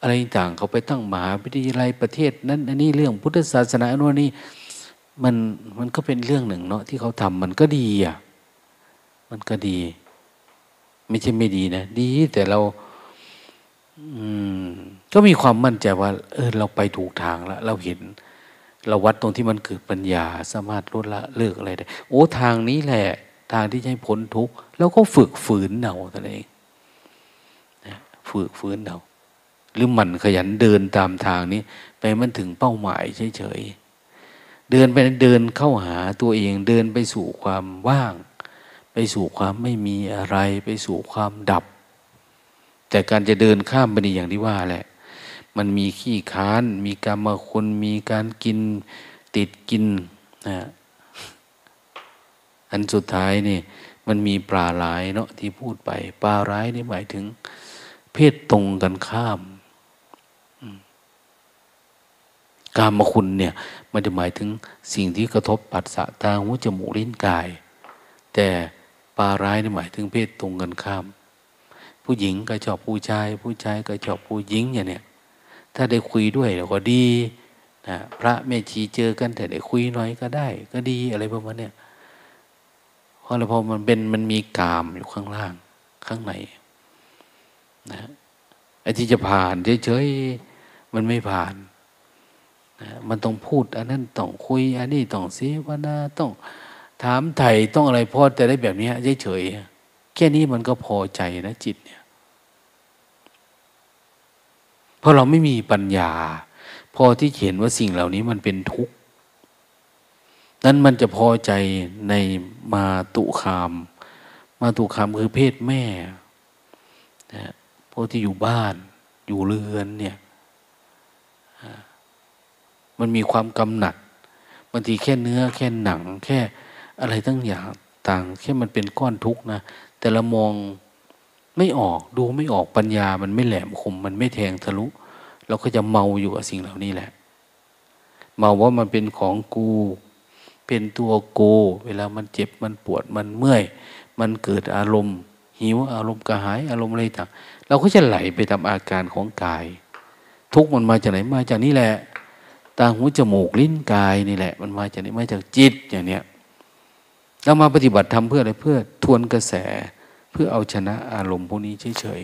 อะไรต่างเขาไปตั้งมหาวิทยาลัยประเทศนั้นอันนี้เรื่องพุทธศาสนาโน่นนี่มันก็เป็นเรื่องหนึ่งเนาะที่เขาทำมันก็ดีอ่ะมันก็ดีไม่ใช่ไม่ดีนะดีแต่เราก็มีความมั่นใจว่าเราไปถูกทางแล้วเราเห็นเราวัดตรงที่มันเกิดปัญญาสามารถลดละเลิกอะไรได้โอ้ทางนี้แหละทางที่จะให้พ้นทุกข์แล้วก็ฝึกฝืนเอาตัวเองนะฝึกฝืนเอาหรือหมั่นขยันเดินตามทางนี้ไปมันถึงเป้าหมายเฉยๆเดินไปเดินเข้าหาตัวเองเดินไปสู่ความว่างไปสู่ความไม่มีอะไรไปสู่ความดับแต่การจะเดินข้ามไปนี่อย่างที่ว่าแหละมันมีขี้ค้านมีกรรมคุณมีการกินติดกินนะอันสุดท้ายนี่มันมีปลาร้ายเนาะที่พูดไปปลาร้ายนี่หมายถึงเพศตรงกันข้ามกรรมคุณเนี่ยมันจะหมายถึงสิ่งที่กระทบปัสสาวะตาหูจมูกลิ้นกายแต่ปลาร้ายนี่หมายถึงเพศตรงกันข้ามผู้หญิงก็ชอบผู้ชายผู้ชายก็ชอบผู้หญิงอย่างเนี้ยถ้าได้คุยด้วยเราก็ดีนะพระแม่ชีเจอกันแต่ได้คุยน้อยก็ได้ก็ดีอะไรประมาณเนี้ยเพราะเราพอมันเป็นมันมีกามอยู่ข้างล่างข้างในนะไอ้ที่จะผ่านเฉยๆมันไม่ผ่านนะมันต้องพูดอันนั้นต้องคุยอันนี้ต้องเสวนาต้องถามไถ่ต้องอะไรพอแต่ได้แบบนี้เฉยๆแค่นี้มันก็พอใจนะจิตเนี่ยเพราะเราไม่มีปัญญาพอที่เห็นว่าสิ่งเหล่านี้มันเป็นทุกข์นั้นมันจะพอใจในมาตุคามมาตุคามคือเพศแม่นะพวกที่อยู่บ้านอยู่เรือนเนี่ยมันมีความกำหนัดบางทีแค่เนื้อแค่หนังแค่อะไรตั้งอย่างต่างแค่มันเป็นก้อนทุกข์นะแต่เรามองไม่ออกดูไม่ออกปัญญามันไม่แหลมคมมันไม่แทงทะลุเราก็จะเมาอยู่กับสิ่งเหล่านี้แหละเมาว่ามันเป็นของกูเป็นตัวกูเวลามันเจ็บมันปวดมันเมื่อยมันเกิดอารมณ์ หิวอารมณ์กระหายอารมณ์อะไรต่างเราก็จะไหลไปตามอาการของกายทุกมันมาจากไหนมาจากนี่แหละตาหูจมูกลิ้นกายนี่แหละมันมาจากนี่มาจากจิตอย่างเนี้ยเรามาปฏิบัติธรรมเพื่ออะไรเพื่อทวนกระแสเพื่อเอาชนะอารมณ์พวกนี้เฉย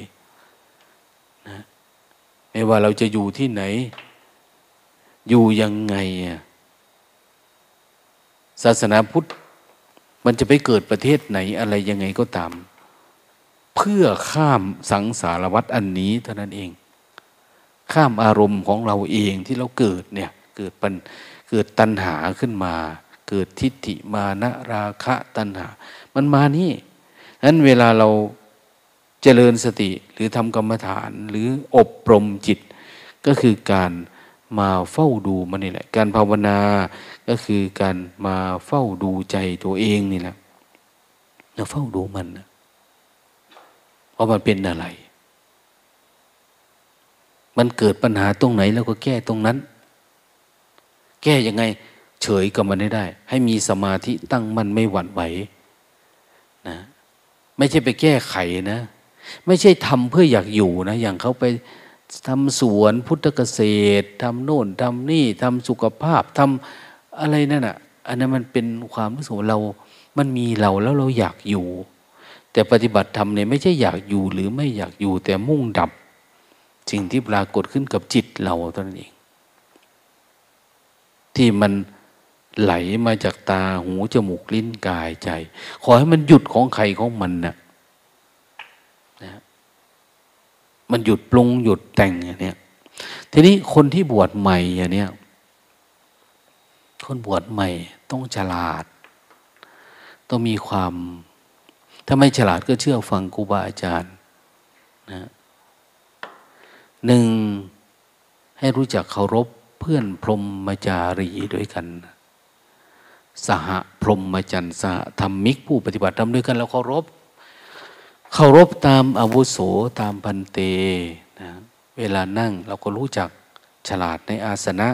ๆนะไม่ว่าเราจะอยู่ที่ไหนอยู่ยังไงศาสนาพุทธมันจะไปเกิดประเทศไหนอะไรยังไงก็ตามเพื่อข้ามสังสารวัฏอันนี้เท่านั้นเองข้ามอารมณ์ของเราเองที่เราเกิดเนี่ยเกิดตัณหาขึ้นมาเกิดทิฏฐิมานะราคะตัณหามันมานี่นั้นเวลาเราเจริญสติหรือทำกรรมฐานหรืออบรมจิตก็คือการมาเฝ้าดูมันนี่แหละการภาวนาก็คือการมาเฝ้าดูใจตัวเองนี่แหละเราเฝ้าดูมันเพราะมันเป็นอะไรมันเกิดปัญหาตรงไหนแล้วก็แก้ตรงนั้นแก้ยังไงเฉยกับมันได้ให้มีสมาธิตั้งมั่นไม่หวั่นไหวนะไม่ใช่ไปแก้ไขนะไม่ใช่ทำเพื่ออยากอยู่นะอย่างเขาไปทำสวนพุทธเกษตรทำโน่นทำนี่ทำสุขภาพทำอะไรนั่นอ่ะอันนั้นมันเป็นความรู้สึกเรามันมีเราแล้วเราอยากอยู่แต่ปฏิบัติธรรมเนี่ยไม่ใช่อยากอยู่หรือไม่อยากอยู่แต่มุ่งดับสิ่งที่ปรากฏขึ้นกับจิตเราตอนนั้นเองที่มันไหลมาจากตาหูจมูกลิ้นกายใจขอให้มันหยุดของใครของมันน่ะนะมันหยุดปรุงหยุดแต่งอย่างเนี้ยทีนี้คนที่บวชใหม่อย่างเนี้ยคนบวชใหม่ต้องฉลาดต้องมีความถ้าไม่ฉลาดก็เชื่อฟังครูบาอาจารย์นะหนึ่งให้รู้จักเคารพเพื่อนพรหมจารีด้วยกันสหพรหมจรรย์สหธรรมิกผู้ปฏิบัติธรรมด้วยกันแล้วเคารพตามอาวุโสตามพันเตนะเวลานั่งเราก็รู้จักฉลาดในอาสนะ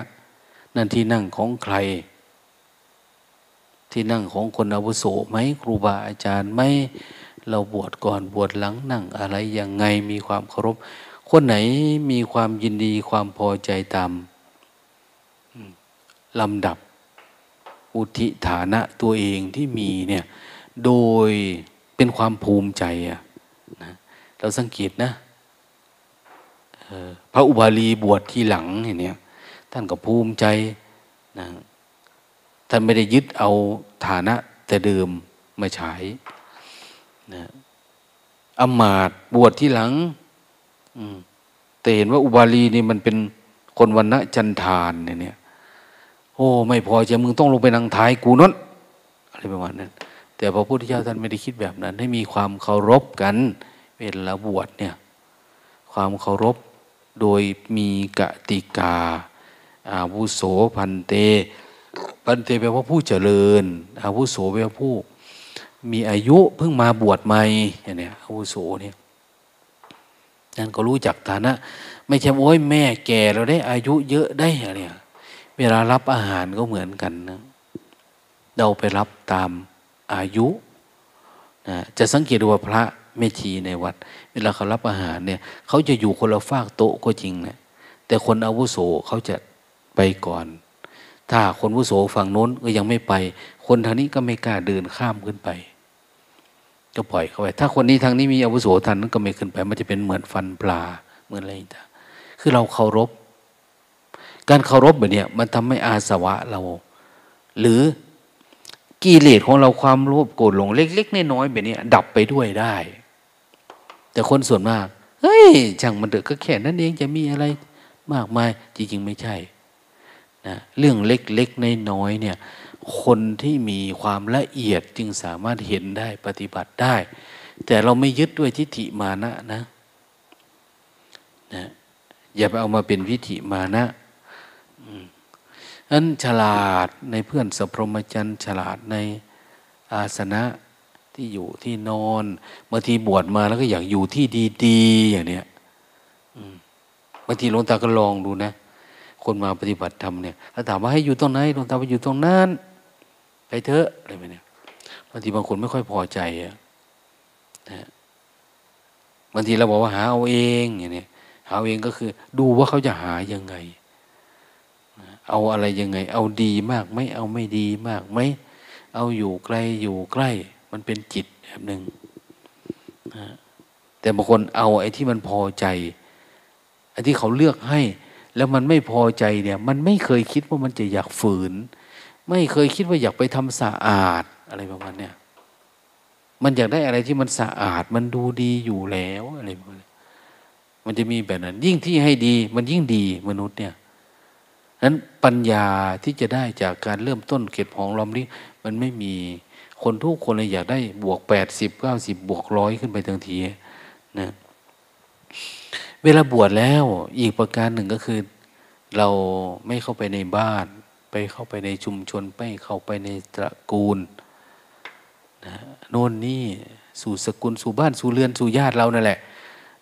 นั่นที่นั่งของใครที่นั่งของคนอาวุโสไหมครูบาอาจารย์ไหมเราบวชก่อนบวชหลังนั่งอะไรยังไงมีความเคารพคนไหนมีความยินดีความพอใจตามลำดับอุทิฐานะตัวเองที่มีเนี่ยโดยเป็นความภูมิใจนะเราสังเกตนะพระอุบาลีบวชทีหลังเนี่ยท่านก็ภูมิใจนะท่านไม่ได้ยึดเอาฐานะแต่เดิมมาใช้นะอมาตย์บวชทีหลังแต่เห็นว่าอุบาลีนี่มันเป็นคนวรรณะจันทานเนี่ยโอ้ไม่พอใจมึงต้องลงไปนั่งท้ายกูนั่นอะไรประมาณนั้นแต่พระพุทธเจ้าท่านไม่ได้คิดแบบนั้นให้มีความเคารพกันเวลาบวชเนี่ยความเคารพโดยมีกติกาอาวุโสพันเตแปลว่าผู้เจริญอาวุโสแปลว่าผู้มีอายุเพิ่งมาบวชใหม่เนี่ยอาวุโสเนี่ยนั่นก็รู้จักฐานะไม่ใช่โอ้ยแม่แก่เราได้อายุเยอะได้เนี่ยเวลารับอาหารก็เหมือนกันนะเราไปรับตามอายุนะจะสังเกตดูว่าพระเมธีในวัดเวลาเขารับอาหารเนี่ยเขาจะอยู่คนละฝากโต๊ะก็จริงนะแต่คนอาวุโสเขาจะไปก่อนถ้าคนอาวุโสฝั่งโน้นก็ยังไม่ไปคนทางนี้ก็ไม่กล้าเดินข้ามขึ้นไปก็ปล่อยเขาไปถ้าคนนี้ทางนี้มีอาวุโสทันนั้นก็ไม่ขึ้นไปมันจะเป็นเหมือนฟันปลาเหมือนอะไรต่างคือเราเคารพการเคารพแบบนี้มันทำให้อาสวะเราหรือกิเลสของเราความโลภโกรธหลงเล็กๆน้อยๆแบบนี้ดับไปด้วยได้แต่คนส่วนมากเฮ้ยช่างมันเถอะก็แค่นั้นเองจะมีอะไรมากมายจริงๆไม่ใช่นะเรื่องเล็กๆน้อยๆเนี่ยคนที่มีความละเอียดจึงสามารถเห็นได้ปฏิบัติได้แต่เราไม่ยึดด้วยทิฏฐิมานะนะอย่าไปเอามาเป็นวิถีมานะนั้นฉลาดในเพื่อนสัพพรหมจรรย์ฉลาดในอาสนะที่อยู่ที่นอนบางทีบวชมาแล้วก็อยากอยู่ที่ดีๆอย่างเนี้ยบางทีหลวงตาก็ลองดูนะคนมาปฏิบัติธรรมเนี่ยถ้าถามว่าให้อยู่ตรงไหนหลวงตาว่าอยู่ตรงนั้นไปเถอะอะไรแบบเนี้ยบางทีบางคนไม่ค่อยพอใจนะ บางทีเราบอกว่าหาเอาเองอย่างนี้หาเอาเองก็คือดูว่าเขาจะหายังไงเอาอะไรยังไงเอาดีมากไหมเอาไม่ดีมากไหมเอาอยู่ไกลอยู่ใกล้มันเป็นจิตแบบหนึ่งแต่บางคนเอาไอ้ที่มันพอใจไอ้ที่เขาเลือกให้แล้วมันไม่พอใจเนี่ยมันไม่เคยคิดว่ามันจะอยากฝืนไม่เคยคิดว่าอยากไปทำสะอาดอะไรประมาณเนี้ยมันอยากได้อะไรที่มันสะอาดมันดูดีอยู่แล้วอะไรประมาณนี้มันจะมีแบบนั้นยิ่งที่ให้ดีมันยิ่งดีมนุษย์เนี่ยนั้นปัญญาที่จะได้จากการเริ่มต้นเก็บของลอมริบมันไม่มีคนทุกคนเลยอยากได้บวก80 90บวก100ขึ้นไปทันทีนะเวลาบวชแล้วอีกประการหนึ่งก็คือเราไม่เข้าไปในบ้านไปเข้าไปในชุมชนไปเข้าไปในตระกูลนะโน่นนี่สู่สกุลสู่บ้านสู่เรือนสู่ญาติเรานั่นแหละ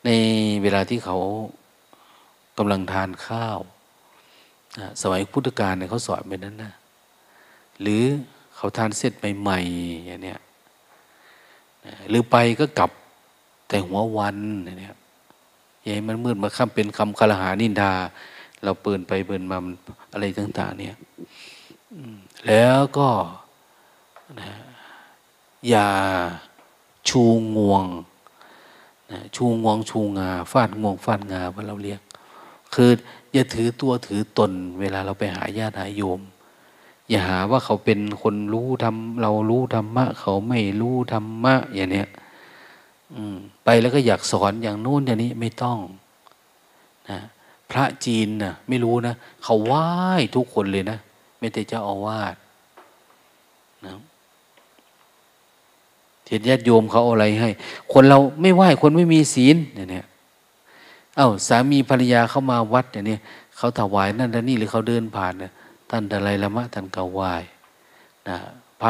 ในเวลาที่เขากำลังทานข้าวสมัยพุทธกาลเนี่ยเขาสอนแบบนั้นนะหรือเขาทานเสร็จใหม่ๆอย่างเนี้ยหรือไปก็กลับแต่หัววันอย่างเนี้ยอย่าให้มันมืดมาค่ำเป็นคำคารหานินทาเราเปินไปเปินมาอะไรต่างๆเนี่ยแล้วก็นะอย่าชูงวงนะชูงวงชูงาฟาดงวงฟาดงาว่าเราเรียกคืออย่าถือตัวถือตนเวลาเราไปหาญาติหาโยมอย่าหาว่าเขาเป็นคนรู้ธรรมเรารู้ธรรมะเขาไม่รู้ธรรมะอย่างเนี้ยไปแล้วก็อยากสอนอย่างนู้นอย่างนี้ไม่ต้องนะพระจีนนะไม่รู้นะเขาไหว้ทุกคนเลยนะไม่แต่เจ้าอาวาสนะเห็นญาติโยมเขาเอาอะไรให้คนเราไม่ไหว้คนไม่มีศีลอย่างเนี้ยเอ้าสามีภรรยาเข้ามาวัดอย่างนี้เขาถวายนั่นนั่นนี่หรือเขาเดินผ่านนะท่านดลัยละมะท่านก็ไหว้นะพร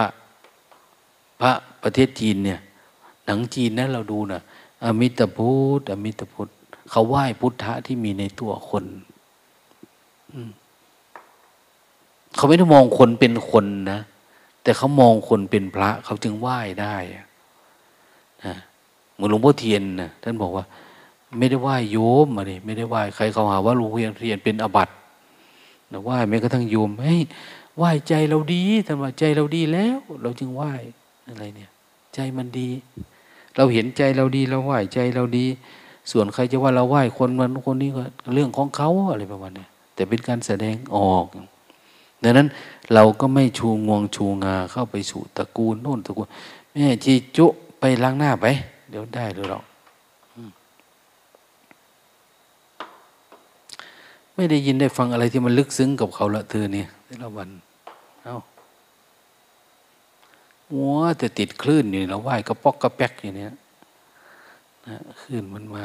ะประเทศจีนเนี่ยหนังจีนนะเราดูนะอมิตพุทธอมิตพุทธเขาไหว้พุทธะที่มีในตัวคนเขาไม่ได้มองคนเป็นคนนะแต่เขามองคนเป็นพระเขาจึงไหว้ได้นะเหมือนหลวงพ่อเทียนนะท่านบอกว่าไม่ได้ไหว้โยมอะไรไม่ได้ไหว้ใครเขาหาว่าหลวงพ่อเทียนเป็นอบัติเราไหว้แม้กระทั่งโยมให้ไหว้ใจเราดีแต่ว่าใจเราดีแล้วเราจึงไหว้อะไรเนี่ยใจมันดีเราเห็นใจเราดีเราไหว้ใจเราดีส่วนใครจะว่าเราไหว้คนมันคนนี้ก็เรื่องของเขาอะไรประมาณนี้แต่เป็นการแสดงออกดังนั้นเราก็ไม่ชูงวงชูงาเข้าไปสู่ตระกูลโน่นตระกูลแม่ชีจุไปล้างหน้าไปเดี๋ยวได้หรือหรอกไม่ได้ยินได้ฟังอะไรที่มันลึกซึ้งกับเขาละเธอเนี่ยแต่ละวันเอ้ามัวแต่ติดคลื่นอยู่แล้วว่ายกระปอกกระแป๊กอย่างเนี้ยนะคลื่นมันมา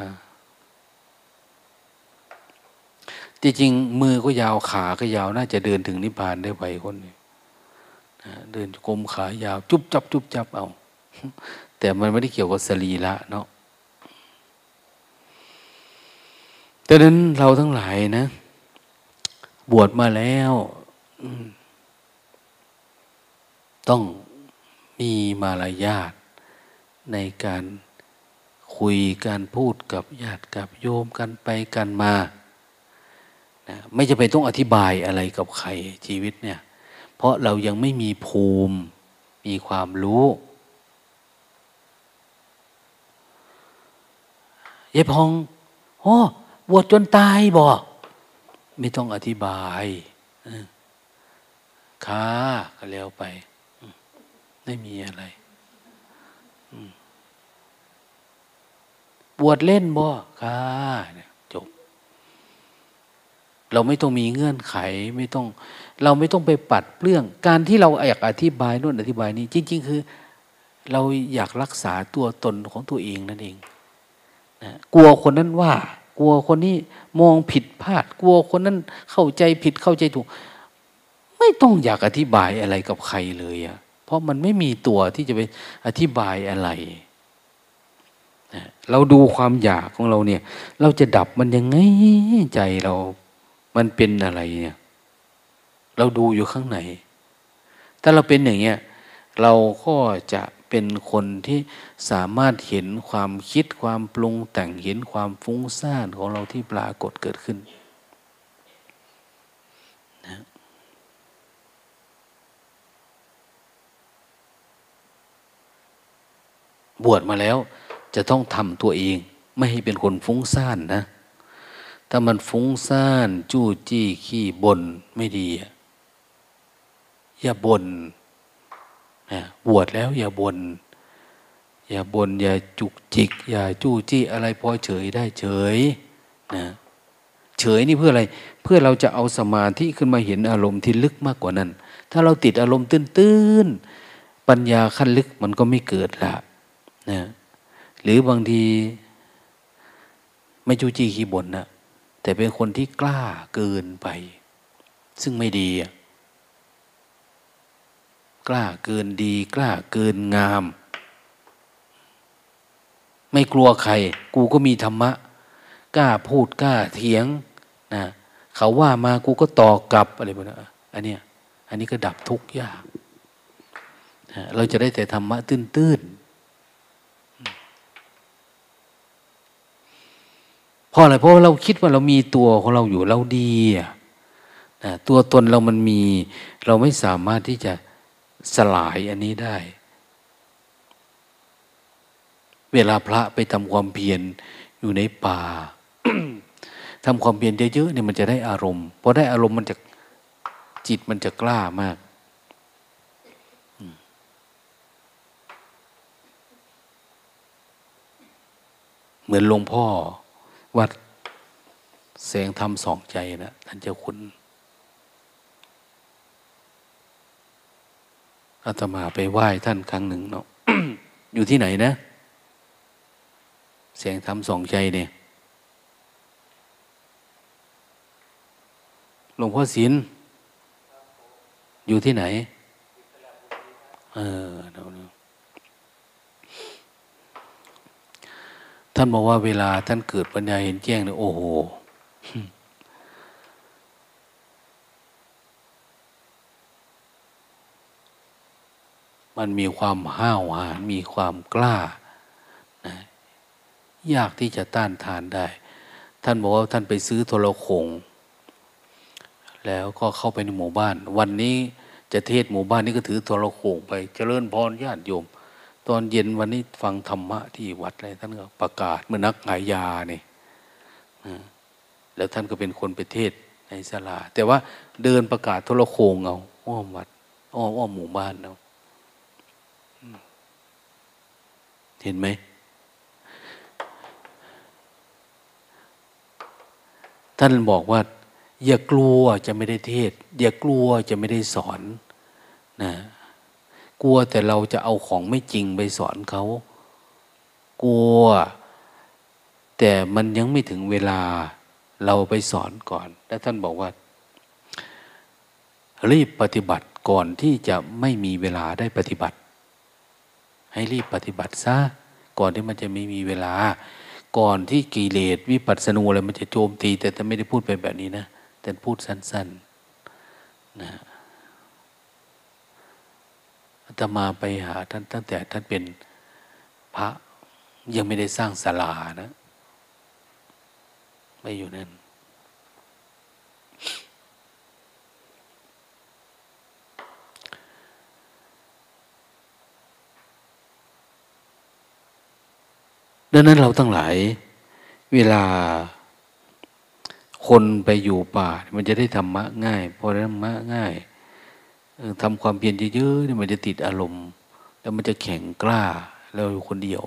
จริงๆมือก็ยาวขาก็ยาวน่าจะเดินถึงนิพพานได้ไวคนนี้นะเดินกลมขายาวจุ๊บจับจุ๊บจับเอาแต่มันไม่ได้เกี่ยวกับสรีระเนาะดังนั้นเราทั้งหลายนะบวชมาแล้วต้องมีมารยาทในการคุยการพูดกับญาติกับโยมกันไปกันมานะไม่จะไปต้องอธิบายอะไรกับใครชีวิตเนี่ยเพราะเรายังไม่มีภูมิมีความรู้ยายพองโอ้บวชจนตายบ่ไม่ต้องอธิบายค่ะก็แล้วไปไม่มีอะไรบวชเล่นบ่ค่ะจบเราไม่ต้องมีเงื่อนไขไม่ต้องเราไม่ต้องไปปัดเปลื้องการที่เราอยากอธิบายนู่นอธิบายนี่จริงๆคือเราอยากรักษาตัวตนของตัวเองนั่นเองนะกลัวคนนั้นว่ากลัวคนนี้มองผิดพลาดกลัวคนนั้นเข้าใจผิดเข้าใจถูกไม่ต้องอยากอธิบายอะไรกับใครเลยอะเพราะมันไม่มีตัวที่จะไปอธิบายอะไรนะเราดูความอยากของเราเนี่ยเราจะดับมันยังไงใจเรามันเป็นอะไรเนี่ยเราดูอยู่ข้างในถ้าเราเป็นอย่างเงี้ยเราก็จะ เป็นคนที่สามารถเห็นความคิดความปรุงแต่งเห็นความฟุ้งซ่านของเราที่ปรากฏเกิดขึ้นนะบวชมาแล้วจะต้องทำตัวเองไม่ให้เป็นคนฟุ้งซ่านนะถ้ามันฟุ้งซ่านจู้จี้ขี้บ่นไม่ดีอย่าบ่นบวชแล้วอย่าบ่นอย่าจุกจิกอย่าจู้จี้อะไรพอเฉยได้เฉยนะเฉยนี่เพื่ออะไรเพื่อเราจะเอาสมาธิขึ้นมาเห็นอารมณ์ที่ลึกมากกว่านั้นถ้าเราติดอารมณ์ตื้นๆปัญญาขั้นลึกมันก็ไม่เกิดละนะหรือบางทีไม่จู้จี้ขี้บ่นนะแต่เป็นคนที่กล้าเกินไปซึ่งไม่ดีกล้าเกินดีกล้าเกินงามไม่กลัวใครกูก็มีธรรมะกล้าพูดกล้าเถียงนะเขาว่ามากูก็ตอบกลับอะไรพวกนั้นอันนี้ก็ดับทุกข์ยากนะเราจะได้แต่ธรรมะตื้นๆเพราะอะไรเพราะเราคิดว่าเรามีตัวของเราอยู่เราดีนะตัวตนเรามันมีเราไม่สามารถที่จะสลายอันนี้ได้เวลาพระไปทำความเพียรอยู่ในป่า ทำความเพียรเยอะๆเนี่ยมันจะได้อารมณ์พอได้อารมณ์มันจะจิตมันจะกล้ามากเหมือนหลวงพ่อวัดแสงธรรมสองใจนะท่านเจ้าคุณอาตมาไปไหว้ท่านครั้งหนึ่งเนาะ อยู่ที่ไหนนะแสงธรรมสองใจเนี่ยหลวงพ่อศิลอยู่ที่ไหนท่านบอกว่าเวลาท่านเกิดปัญญาเห็นแจ้งเนี่ยโอ้โห มันมีความห้าวหาญมีความกล้านะยากที่จะต้านทานได้ท่านบอกว่าท่านไปซื้อโทรโขงแล้วก็เข้าไปในหมู่บ้านวันนี้จะเทศหมู่บ้านนี้ก็ถือโทรโขงไปเจริญพรญาติโยมตอนเย็นวันนี้ฟังธรรมะที่วัดอะไรท่านก็ประกาศเมื่อนักหายานี่นะแล้วท่านก็เป็นคนไปเทศในศาลาแต่ว่าเดินประกาศโทรโขงเอาอ้อมวัดอ้อมหมู่บ้านเอาเห็นไหมท่านบอกว่าอย่ากลัวจะไม่ได้เทศอย่ากลัวจะไม่ได้สอนนะกลัวแต่เราจะเอาของไม่จริงไปสอนเขากลัวแต่มันยังไม่ถึงเวลาเราไปสอนก่อนและท่านบอกว่ารีบปฏิบัติก่อนที่จะไม่มีเวลาได้ปฏิบัติให้รีบปฏิบัติซะก่อนที่มันจะไม่มีเวลาก่อนที่กิเลสวิปัสสนูอะไรมันจะโจมตีแต่ท่านไม่ได้พูดไปแบบนี้นะแต่พูดสั้นๆนะอาตมาไปหาท่านตั้งแต่ท่านเป็นพระยังไม่ได้สร้างศาลานะไม่อยู่นั่นดังนั้นเราทั้งหลายเวลาคนไปอยู่ป่ามันจะได้ธรรมะง่ายพอได้ธรรมะง่ายทำความเพียรเยอะๆเนี่ยมันจะติดอารมณ์แล้วมันจะแข็งกล้าเราอยู่คนเดียว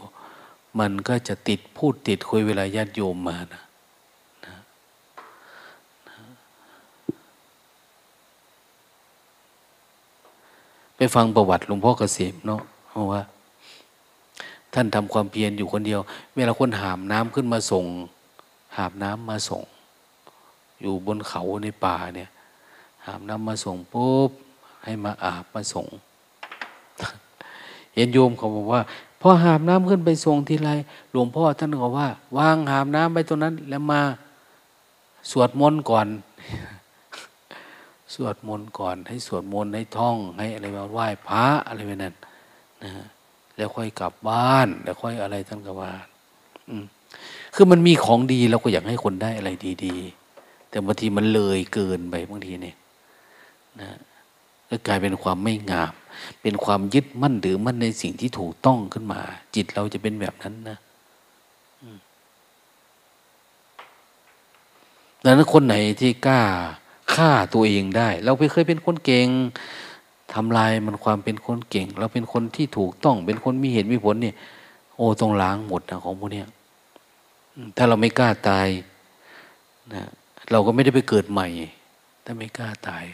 มันก็จะติดพูดติดคุยเวลาญาติโยมมานะไปฟังประวัติหลวงพ่อเกษมเนาะเพราะว่าท่านทำความเพียรอยู่คนเดียวเวลาคนหามน้ำขึ้นมาส่งหามน้ำมาส่งอยู่บนเขาในป่าเนี่ยหามน้ำมาส่งปุ๊บให้มาอาบมาส่ง เห็นโยมเขาบอกว่าพอหามน้ำขึ้นไปส่งทีไรหลวงพ่อท่านก็ว่าวางหามน้ำไปตรงนั้นแล้วมาสวดมนต์ก่อน สวดมนต์ก่อนให้สวดมนต์ให้ท่องให้อะไรมาไหว้พระอะไรแบบนั้นนะ แล้วค่อยกลับบ้านแล้วค่อยอะไรท่านก็ว่าคือมันมีของดีเราก็อยากให้คนได้อะไรดีๆแต่บางทีมันเลยเกินไปบางทีเนี่ยนะก็กลายเป็นความไม่งามเป็นความยึดมั่นถือมั่นในสิ่งที่ถูกต้องขึ้นมาจิตเราจะเป็นแบบนั้นนะดังนั้นคนไหนที่กล้าฆ่าตัวเองได้เราเคยเป็นคนเก่งทำลายมันความเป็นคนเก่งเราเป็นคนที่ถูกต้องเป็นคนมีเหตุมีผลเนี่ยโอ้ต้องล้างหมดนะของพวกเนี้ยถ้าเราไม่กล้าตายนะเราก็ไม่ได้ไปเกิดใหม่ถ้าไม่กล้าตาย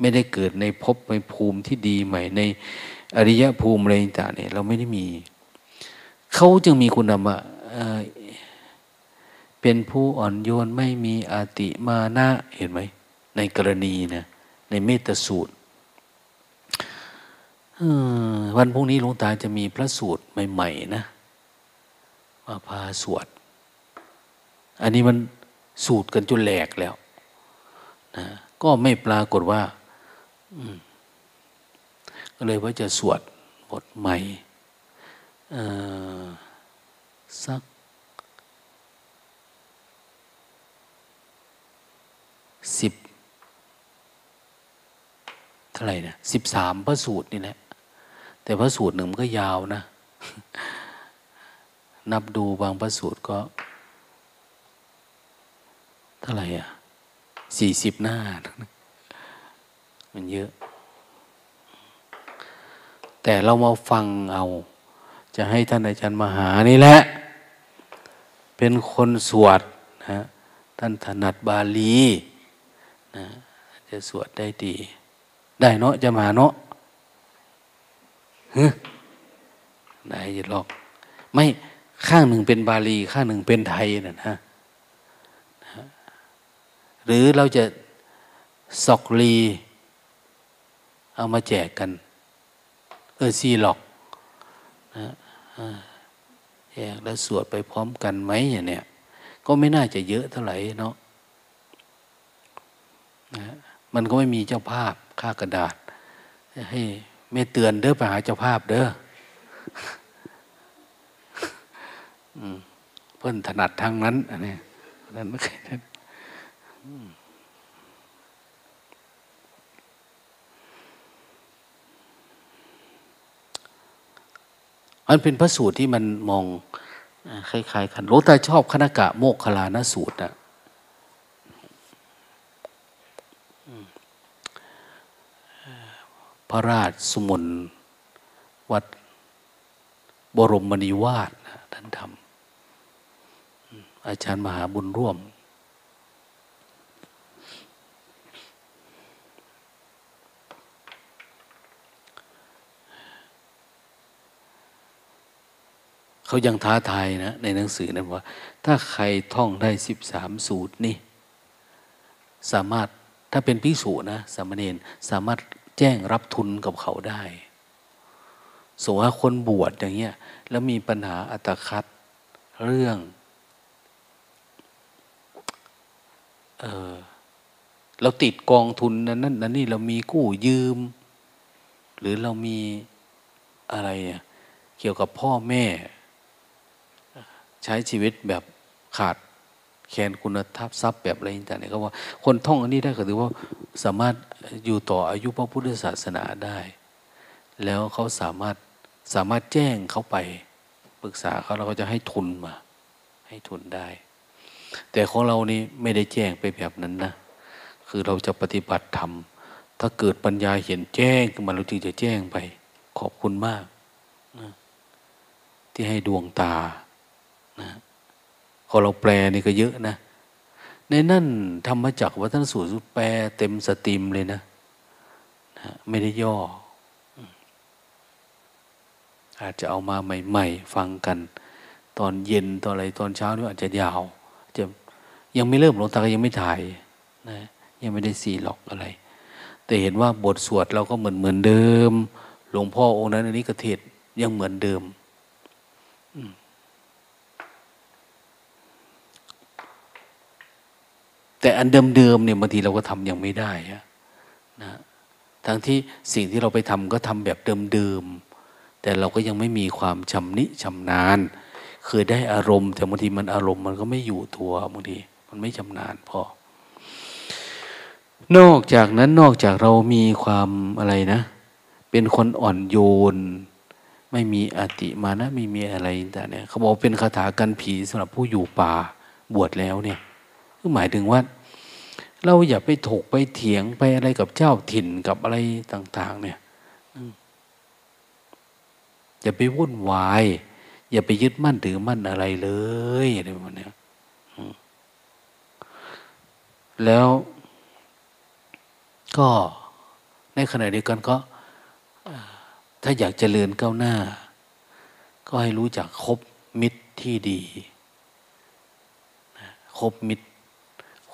ไม่ได้เกิดในภพในภูมิที่ดีใหม่ในอริยภูมิอะไรต่างเนี่ยเราไม่ได้มีเขาจึงมีคุณธรรมะเป็นผู้อ่อนโยนไม่มีอาติมานะเห็นไหมในกรณีนะในเมตตาสูตรวันพรุ่งนี้หลวงตาจะมีพระสูตรใหม่ๆนะมาพาสวดอันนี้มันสูตรกันจนแหลกแล้วนะก็ไม่ปรากฏว่าก็เลยว่าจะสวดบทใหม่สัก13พระสูตรนี่แหละแต่พระสูตรหนึ่งมันก็ยาวนะนับดูบางพระสูตรก็เท่าไหร่อ่ะ40หน้ามันเยอะแต่เรามาฟังเอาจะให้ท่านอาจารย์มหานี่แหละเป็นคนสวดนะท่านถนัดบาลีนะจะสวดได้ดีได้เนาะจะมาเนาะได้ยินหรอกไม่ข้างหนึ่งเป็นบาลีข้างหนึ่งเป็นไทยนะฮะหรือเราจะสอกลีเอามาแจกกันซีหลอกนะแจกแล้วสวดไปพร้อมกันไหมอย่างเนี้ยก็ไม่น่าจะเยอะเท่าไหร่เนาะนะมันก็ไม่มีเจ้าภาพค่ากระดาษให้ไม่เตือนเด้อไปหาเจ้าภาพเด้อเพิ่นถนัดทางนั้นอันนี้นั่นไม่เคยอันเป็นพระสูตรที่มันมองคล้ายๆกันหลวงตาชอบคณกะโมคคัลลานสูตรนะพระราชสุมนวัดบรมมณีวาดท่านทำอาจารย์มหาบุญร่วมเขายังท้าทายนะในหนังสือนั้นว่าถ้าใครท่องได้13สูตรนี่สามารถถ้าเป็นภิกษุนะสามเณรสามารถแจ้งรับทุนกับเขาได้สมมติว่าคนบวชอย่างเงี้ยแล้วมีปัญหาอัตคัดเรื่องเราติดกองทุนนั้นนั่นนี่เรามีกู้ยืมหรือเรามีอะไรเกี่ยวกับพ่อแม่ใช้ชีวิตแบบขาดแคลนคุณธรรมทรัพย์แบบอะไรต่างๆก็ว่าคนท่องอันนี้ได้ก็ถือว่าสามารถอยู่ต่ออายุพระพุทธศาสนาได้แล้วเขาสามารถแจ้งเขาไปปรึกษาเขาแล้วเขาจะให้ทุนมาให้ทุนได้แต่ของเรานี่ไม่ได้แจ้งไปแบบนั้นนะคือเราจะปฏิบัติธรรมถ้าเกิดปัญญาเห็นแจ้งขึ้นมาเราจึงจะแจ้งไปขอบคุณมากนะที่ให้ดวงตานะพอเราแปลนี่ก็เยอะนะในนั่นธรรมจักรวัฒนสูตรแปลเต็มสตรีมเลยนะไม่ได้ย่ออาจจะเอามาใหม่ๆฟังกันตอนเย็นตอนอะไรตอนเช้านี่อาจจะยาวจะยังไม่เริ่มหลวงตาก็ยังไม่ถ่ายนะยังไม่ได้ซีล็อกอะไรแต่เห็นว่าบทสวดเราก็เหมือนเดิมหลวงพ่อองค์นั้นอันนี้กเทศยังเหมือนเดิมแต่อันเดิมๆเนี่ยบางทีเราก็ทำยังไม่ได้นะทั้งที่สิ่งที่เราไปทำก็ทำแบบเดิม แต่เราก็ยังไม่มีความชำนิชำนาญเคยได้อารมณ์แต่บางทีมันอารมณ์มันก็ไม่อยู่ตัวบางทีมันไม่ชำนาญพอนอกจากนั้นนอกจากเรามีความอะไรนะเป็นคนอ่อนโยนไม่มีอติมานะไม่มีอะไรแต่เนี่ยเขาบอกเป็นคาถากันผีสำหรับผู้อยู่ป่าบวชแล้วเนี่ยก็หมายถึงว่าเราอย่าไปถกไปเถียงไปอะไรกับเจ้าถิ่นกับอะไรต่างๆเนี่ยอย่าไปวุ่นวายอย่าไปยึดมั่นถือมั่นอะไรเลยอะไรประมาณนี้แล้วก็ในขณะเดียวกันก็ถ้าอยากเจริญก้าวหน้าก็ให้รู้จักคบมิตรที่ดีคบมิตร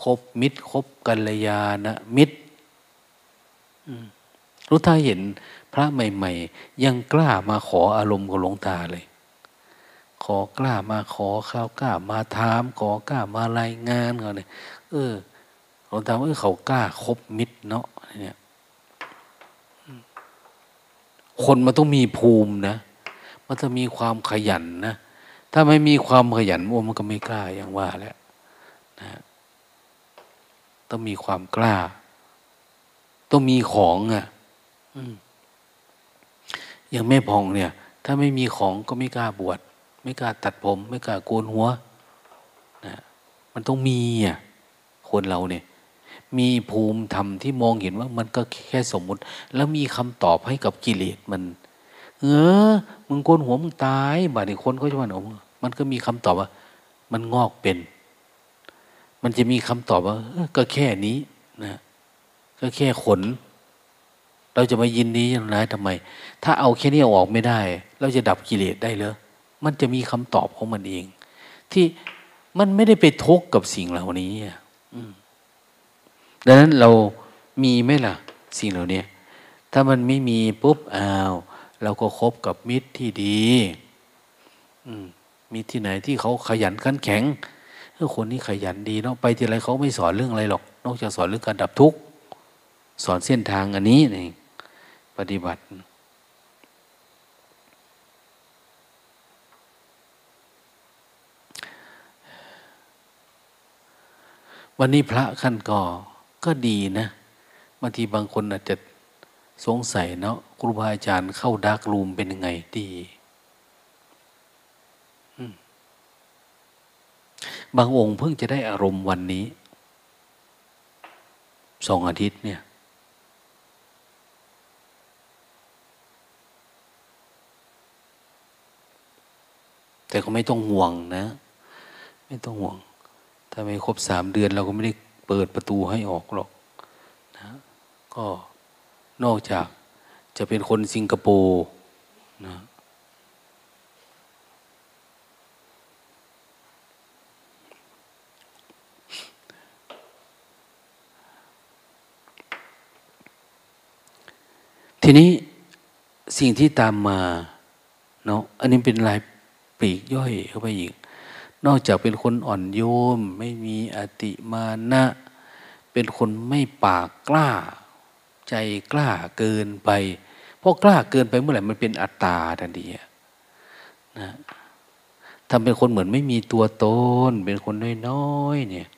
คบกัลยาณมิตรรู้ท่าเห็นพระใหม่ๆยังกล้ามาขออารมณ์กับหลวงตาเลยขอกล้ามาขอข้าวกล้ามาถามขอกล้ามารายงานเขาเลยหลวงตาว่าเขากล้าคบมิตรเนาะเนี่ยคนมันต้องมีภูมินะมันจะมีความขยันนะถ้าไม่มีความขยันมันก็ไม่กล้าอย่างว่าแหละนะต้องมีความกล้าต้องมีของอย่างแม่พองเนี่ยถ้าไม่มีของก็ไม่กล้าบวชไม่กล้าตัดผมไม่กล้าโกนหัวนะมันต้องมีคนเราเนี่ยมีภูมิธรรมที่มองเห็นว่ามันก็แค่สมมุติแล้วมีคำตอบให้กับกิเลสมันมึงโกนหัวมึงตายบาดนี้คนเขาจะว่ามันก็มีคำตอบว่ามันงอกเป็นมันจะมีคำตอบว่าก็แค่นี้นะก็แค่ขนเราจะมายินดีอย่างไรทำไมถ้าเอาแค่นี้ออกไม่ได้เราจะดับกิเลสได้เหรอมันจะมีคำตอบของมันเองที่มันไม่ได้ไปทุกข์กับสิ่งเหล่านี้ดังนั้นเรามีไหมล่ะสิ่งเหล่านี้ถ้ามันไม่มีปุ๊บเราก็คบกับมิตรที่ดีมิตรที่ไหนที่เขาขยันขันแข็งคนนี้ขยันดีเนาะไปที่ไรเขาไม่สอนเรื่องอะไรหรอกนอกจากสอนเรื่องการดับทุกข์สอนเส้นทางอันนี้เองปฏิบัติวันนี้พระขั้นก็ดีนะบางทีบางคนอาจจะสงสัยเนาะครูบาอาจารย์เข้าดาร์กรูมเป็นยังไงดีบางองค์เพิ่งจะได้อารมณ์วันนี้2 อาทิตย์เนี่ยแต่ก็ไม่ต้องห่วงนะไม่ต้องห่วงถ้าไม่ครบ3 เดือนเราก็ไม่ได้เปิดประตูให้ออกหรอกนะก็นอกจากจะเป็นคนสิงคโปร์นะทีนี้สิ่งที่ตามมาเนาะอันนี้เป็นรายปลีกย่อยเข้าไปอีกนอกจากเป็นคนอ่อนโยนไม่มีอติมานะเป็นคนไม่ปากกล้าใจกล้าเกินไปเพราะกล้าเกินไปเมื่อไหร่มันเป็นอัตตาทันทีนะทำเป็นคนเหมือนไม่มีตัวตนเป็นคนน้อยๆเนี่ย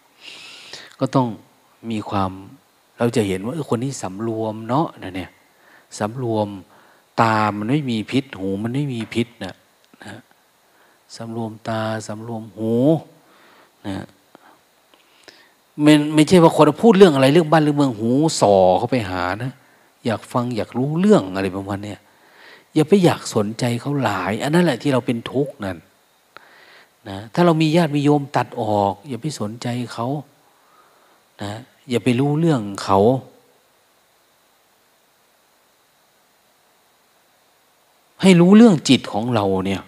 ก็ต้องมีความเราจะเห็นว่าคนนี้สำรวมเนาะนะเนี่ยสำรวมตามันไม่มีพิษหูมันไม่มีพิษนะสำรวมตาสำรวมหูนะไม่ใช่ว่าคนพูดเรื่องอะไรเรื่องบ้านเรื่องเมืองหูส่อเข้าไปหานะอยากฟังอยากรู้เรื่องอะไรประมาณเนี้ยอย่าไปอยากสนใจเขาหลายอันนั้นแหละที่เราเป็นทุกข์นั่นนะถ้าเรามีญาติมีโยมตัดออกอย่าไปสนใจเขานะอย่าไปรู้เรื่องเขาให้รู้เรื่องจิตของเราเนี่ย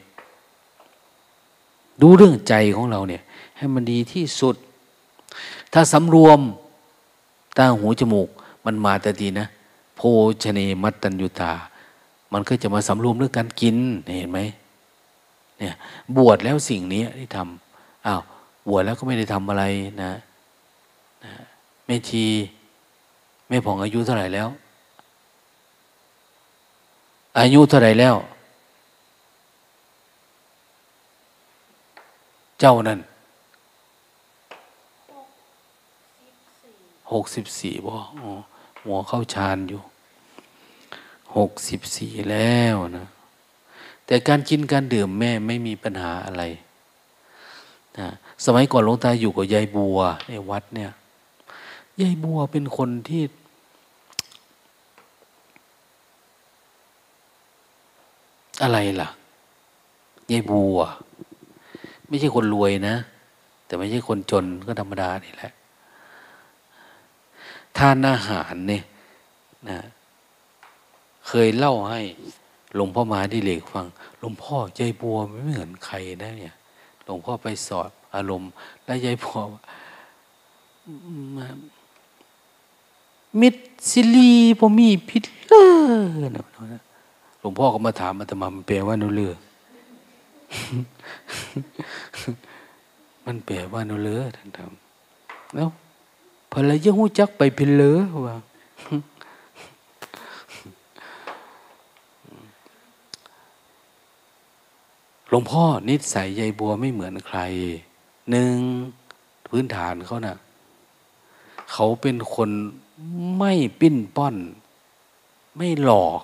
ดูเรื่องใจของเราเนี่ยให้มันดีที่สุดถ้าสำรวมตาหูจมูกมันมาแต่ดีนะโภชเนมัตตัญญูตามันก็จะมาสำรวมเรื่องการกินเห็นไหมเนี่ยบวชแล้วสิ่งนี้ที่ทำบวชแล้วก็ไม่ได้ทำอะไรนะแม่ชีแม่ผ่องอายุเท่าไหร่แล้ว เจ้านั่น64บ่หัวเข้าฌานอยู่64แล้วนะแต่การกินการดื่มแม่ไม่มีปัญหาอะไรนะสมัยก่อนหลวงตาอยู่กับยายบัวในวัดเนี่ยยายบัวเป็นคนที่อะไรล่ะยายบัวไม่ใช่คนรวยนะแต่ไม่ใช่คนจนก็ธรรมดานี่แหละทานอาหารเนี่ยนะเคยเล่าให้หลวงพ่อมาที่เหล็กฟังหลวงพ่อยายบัวไม่เหมือนใครนะเนี่ยหลวงพ่อไปสอดอารมณ์และยายบัวมิดซิลีบ่มีพิษเล่นะหลวงพ่อก็มาถามอาตมามันแปลว่าโนเลือ มันแปลว่าโนเลือท่านถามแล้วพอละยังหูจักไปพิเลอว่า หลวงพ่อนิสัยยายบัวไม่เหมือนใครหนึ่งพื้นฐานเขาน่ะเขาเป็นคนไม่ปิ้นป้อนไม่หลอก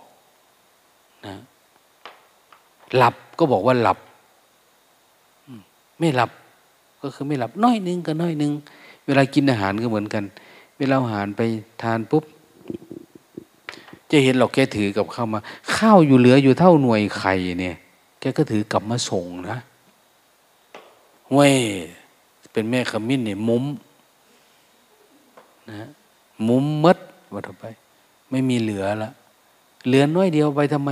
นะหลับก็บอกว่าหลับไม่หลับก็คือไม่หลับน้อยนึงก็น้อยนึงเวลากินอาหารก็เหมือนกันเวลาอาหารไปทานปุ๊บจะเห็นหรอกแกถือกับข้าวมาข้าวอยู่เหลืออยู่เท่าหน่วยไข่เนี่ยแกก็ถือกลับมาส่งนะเว้ยเป็นแม่ขมิ้นเนี่ยมุ้มนะมุ้มมัดว่าทำไมไม่มีเหลือละเหลือน้อยเดียวไปทำไม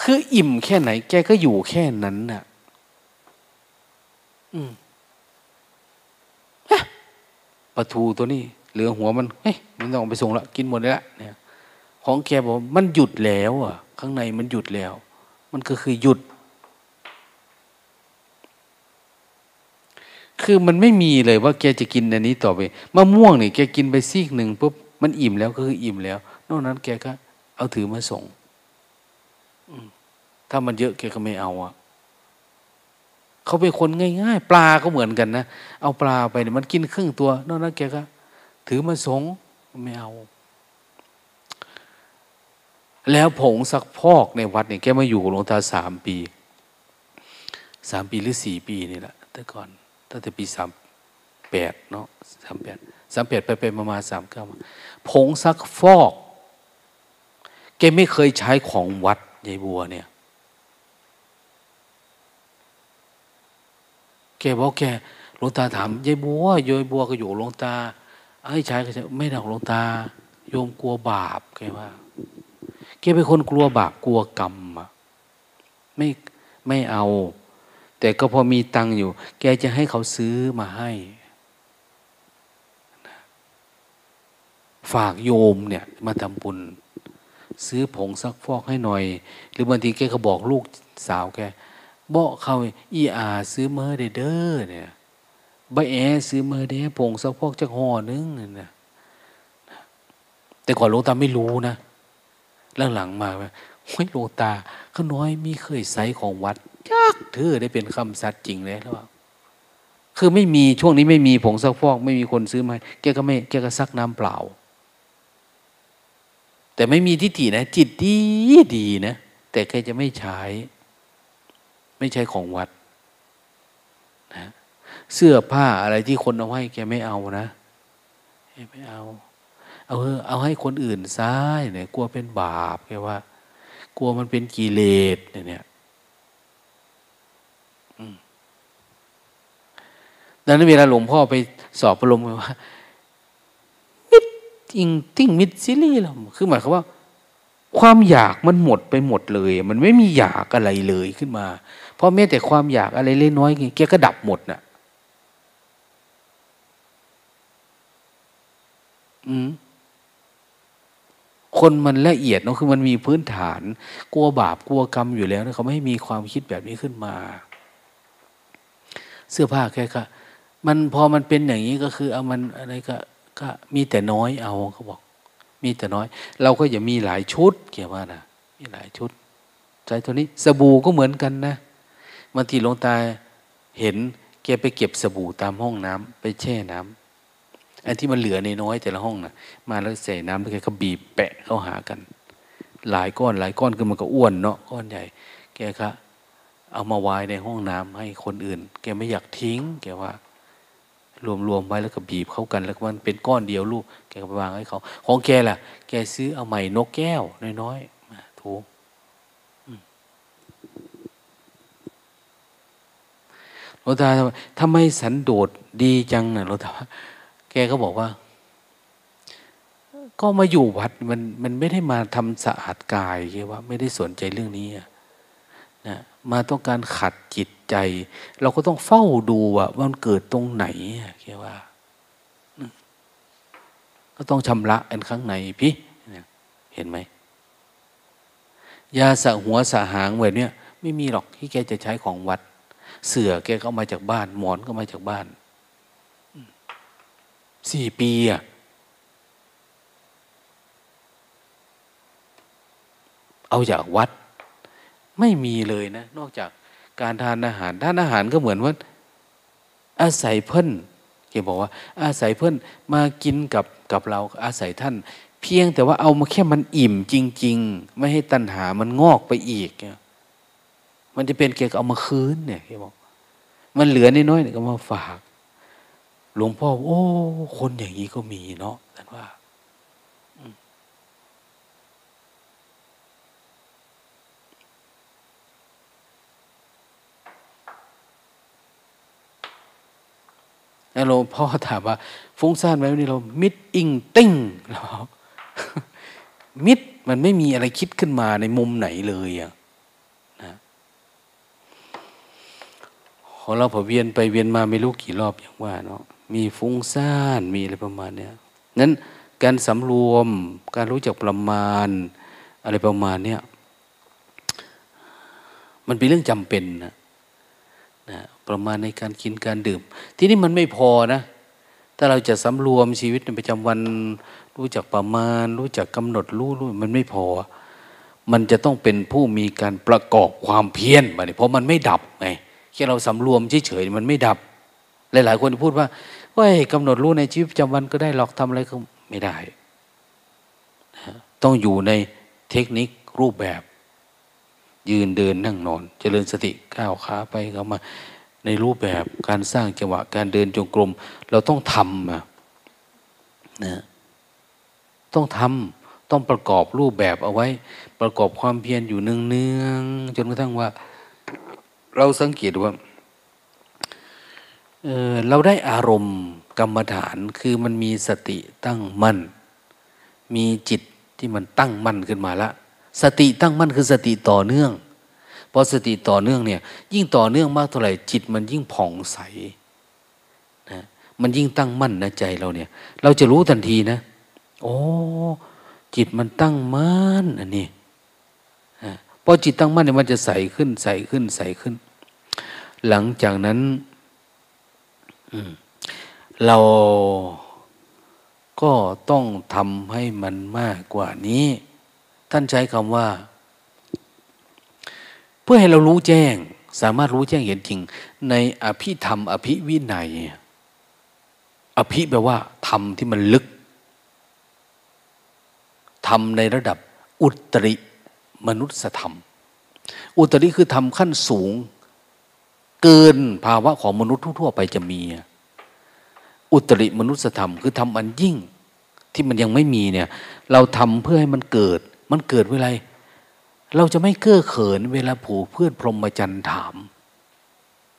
คืออิ่มแค่ไหนแกก็อยู่แค่นั้นน่ะปลาทูตัวนี้เหลือหัวมันเฮ้ยมันต้องไปส่งละกินหมดแล้วเนี่ยของแกบอกมันหยุดแล้วอ่ะข้างในมันหยุดแล้วมันก็คือหยุดคือมันไม่มีเลยว่าแกจะกินอันนี้ต่อไปมะม่วงนี่แกกินไปซีกหนึ่งปุ๊บมันอิ่มแล้วก็คืออิ่มแล้วนอกนั้นแกก็เอาถือมาส่งถ้ามันเยอะแกก็ไม่เอาอ่ะเขาเป็นคนง่ายๆปลาก็เหมือนกันนะเอาปลาไปเนี่ยมันกินครึ่งตัวนอกนั้นแกก็ถือมาส่งไม่เอาแล้วผงซักพอกในวัดเนี่ยแกมาอยู่กับหลวงตา3 ปีหรือ4 ปีนี่แหละแต่ก่อนตั้งแต่ปี38เนาะ38ไปมา39ผงซักฟอกแกไม่เคยใช้ของวัดยายบัวเนี่ยแกบอกแกหลวงตาถามยายบัวก็อยู่หลวงตาให้ใช้ก็ไม่ได้หลวงตาโยมกลัวบาปแกว่าแกเป็นคนกลัวบาปกลัวกรรมอ่ะไม่เอาแต่ก็พอมีตังค์อยู่แกจะให้เขาซื้อมาให้ฝากโยมเนี่ยมาทำบุญซื้อผงซักฟอกให้หน่อยหรือบางทีแกก็บอกลูกสาวแกเบาเขาอีอาซื้อเมอร์เด้อเนี่ยใบแอซื้อเมอร์เด้อผงซักฟอกจักห่อนึงเนี่ยแต่ก่อนหลวงตาไม่รู้นะหลังๆมาห้วยหลวงตาก็น้อยมีเคยใส่ของวัดจักเธอได้เป็นคำสัตย์จริงเลยแล้วคือไม่มีช่วงนี้ไม่มีผงซักฟอกไม่มีคนซื้อมาแกก็ซักน้ำเปล่าแต่ไม่มีทิฏฐินะจิตดีนะแต่แกจะไม่ใช้ของวัดนะเสื้อผ้าอะไรที่คนเอาให้แกไม่เอานะไม่เอาให้คนอื่นซะเนี่ยกลัวเป็นบาปแกว่ากลัวมันเป็นกิเลสเนี่ยดังนั้นเวลาหลวงพ่อไปสอบประลมว่ามิดอิงติ้งมิดซิลี่หรอคือหมายความว่าความอยากมันหมดไปหมดเลยมันไม่มีอยากอะไรเลยขึ้นมาเพราะแม้แต่ความอยากอะไรเล็กน้อยแกก็ดับหมดน่ะคนมันละเอียดเนาะคือมันมีพื้นฐานกลัวบาปกลัวกรรมอยู่แล้วนะเขาไม่มีความคิดแบบนี้ขึ้นมาเสื้อผ้าแกก็มันพอมันเป็นอย่างนี้ก็คือเอามันอะไรก็มีแต่น้อยเอาเขาบอกมีแต่น้อยเราก็อย่ามีหลายชุดเกี่ยวว่านะมีหลายชุดใจตัวนี้สบู่ก็เหมือนกันนะบางทีหลวงตาเห็น แกไปเก็บสบู่ตามห้องน้ำไปแช่น้ำไอ้ที่มันเหลือในน้อยแต่ละห้องนะมาแล้วใส่น้ำแล้วแกก็บีบแปะเข้าหากันหลายก้อนคือมันก็อ้วนเนาะก้อนใหญ่แกคะเอามาไว้ในห้องน้ำให้คนอื่นแกไม่อยากทิ้งแกว่ารวมไว้แล้วก็บีบเข้ากันแล้วมันเป็นก้อนเดียวลูกแกก็ไปวางให้เขาของแกล่ะแกซื้อเอาไหมนกแก้วน้อยๆมาถูหลวงตาทำไมสันโดษดีจังนะหลวงตาแกก็บอกว่าก็มาอยู่วัดมันไม่ได้มาทำสะอาดกายแกว่าไม่ได้สนใจเรื่องนี้นะมาต้องการขัดจิตใจเราก็ต้องเฝ้าดูว่ามันเกิดตรงไหนแกว่าก็ต้องชำระอันข้างในพี่เห็นไหมยาสะหัวสะหางแบบเนี้ยไม่มีหรอกที่แกจะใช้ของวัดเสือแกก็มาจากบ้านหมอนก็มาจากบ้าน4 ปีเอาจากวัดไม่มีเลยนะนอกจากการทานอาหารก็เหมือนว่าอาศัยเพิ่นแกบอกว่าอาศัยเพิ่นมากินกับเราอาศัยท่านเพียงแต่ว่าเอามาแค่มันอิ่มจริงๆไม่ให้ตัณหามันงอกไปอีกมันจะเป็นเกี่ยวกับเอามาคืนเนี่ยพี่บอกมันเหลือน้อยๆเนี่ยก็มาฝากหลวงพ่อโอ้คนอย่างนี้ก็มีเนาะท่านว่าแล้วหลวงพ่อถามว่าฟุ้งซ่านไหมวันนี้เรามิดอิงติ้งเรามิดมันไม่มีอะไรคิดขึ้นมาในมุมไหนเลยอะของเราพอเวียนไปเวียนมาไม่รู้กี่รอบอย่างว่าเนาะมีฟุ้งซ่านมีอะไรประมาณเนี้ยนั้นการสำรวมการรู้จักประมาณอะไรประมาณเนี้ยมันเป็นเรื่องจำเป็นนะประมาณในการกินการดื่มทีนี้มันไม่พอนะถ้าเราจะสำรวมชีวิตในประจำวันรู้จักประมาณรู้จักกำหนดรู้มันไม่พอมันจะต้องเป็นผู้มีการประกอบความเพียรมาเนี่ยเพราะมันไม่ดับไงแค่เราสำรวมเฉยๆมันไม่ดับหลายๆคนพูดว่าเฮ้ยกำหนดรู้ในชีวิตประจำวันก็ได้หรอกทำอะไรก็ไม่ได้นะต้องอยู่ในเทคนิครูปแบบยืนเดินนั่งนอนเจริญสติก้าวขาไปเข้ามาในรูปแบบการสร้างจังหวะการเดินจงกรมเราต้องทำนะต้องทำต้องประกอบรูปแบบเอาไว้ประกอบความเพียรอยู่เนืองๆจนกระทั่งว่าเราสังเกตว่าเราได้อารมณ์กรรมฐานคือมันมีสติตั้งมั่นมีจิตที่มันตั้งมั่นขึ้นมาละสติตั้งมั่นคือสติต่อเนื่องพอสติต่อเนื่องเนี่ยยิ่งต่อเนื่องมากเท่าไหร่จิตมันยิ่งผ่องใสนะมันยิ่งตั้งมั่นนะใจเราเนี่ยเราจะรู้ทันทีนะโอ้จิตมันตั้งมั่นอันนี้พอจิตตั้งมั่นเนี่ยมันจะใสขึ้นหลังจากนั้นเราก็ต้องทำให้มันมากกว่านี้ท่านใช้คำว่าเพื่อให้เรารู้แจ้งสามารถรู้แจ้งเห็นจริงในอภิธรรมอภิวินัยอภิแปลว่าธรรมที่มันลึกธรรมในระดับอุตริมนุษยธรรมอุตริคือธรรมขั้นสูงเกินภาวะของมนุษย์ทั่วไปจะมีอุตริมนุษยธรรมคือธรรมอันยิ่งที่มันยังไม่มีเนี่ยเราทำเพื่อให้มันเกิดเวลาเราจะไม่เก้อเขินเวลาผู้เพื่อนพรหมจรรย์ถาม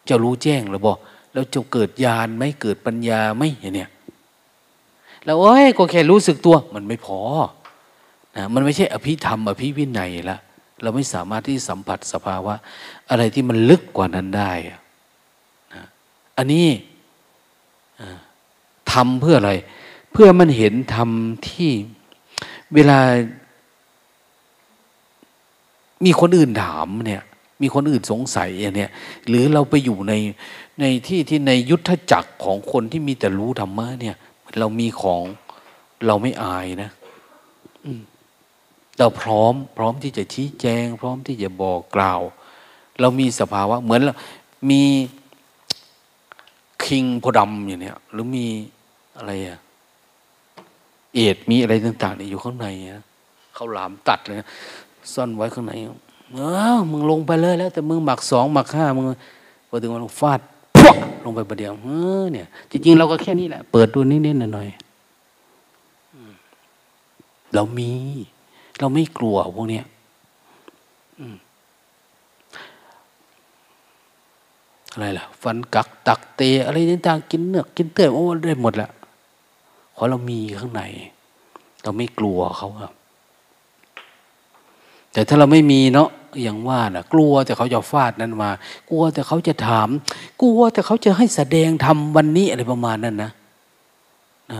จะรู้แจ้งหรือบ่แล้วจะเกิดญาณไหมเกิดปัญญาไหมเนี่ยแล้วโอ้ยก็แค่รู้สึกตัวมันไม่พอนะมันไม่ใช่อภิธรรมอภิวินัยละเราไม่สามารถที่สัมผัสสภาวะอะไรที่มันลึกกว่านั้นได้นะอันนี้ทำเพื่ออะไรเพื่อมันเห็นธรรมที่เวลามีคนอื่นถามเนี่ยมีคนอื่นสงสัยเนี่ยหรือเราไปอยู่ในที่ที่ในยุทธจักรของคนที่มีแต่รู้ธรรมะเนี่ยเรามีของเราไม่อายนะเราพร้อมที่จะชี้แจงพร้อมที่จะบอกกล่าวเรามีสภาวะเหมือนเรามี คิงโพดำอย่างเนี้ยหรือมีอะไรอะเอดมีอะไรต่างๆเนี่ยอยู่ข้างในนะเขาหลามตัดเลยนะซ่อนไว้ข้างในมึงลงไปเลยแล้วแต่มึงหมักสองหมักห้ามึงพอถึงวันฟาดพวกลงไปประเดี๋ยวเนี่ยจริงๆเราก็แค่นี้แหละเปิดดูนิดๆหน่อยๆเราไม่กลัวพวกเนี้ยอะไรล่ะฟันกักตักเตะอะไรต่างๆกินเนื้อกินเตะโอ้ได้หมดละเพราะเรามีข้างในเราไม่กลัวเขาครับแต่ถ้าเราไม่มีเนาะอย่างว่านะกลัวแต่เขาจะฟาดนั้นมากลัวแต่เขาจะถามกลัวแต่เขาจะให้แสดงทำวันนี้อะไรประมาณนั้นนะนะ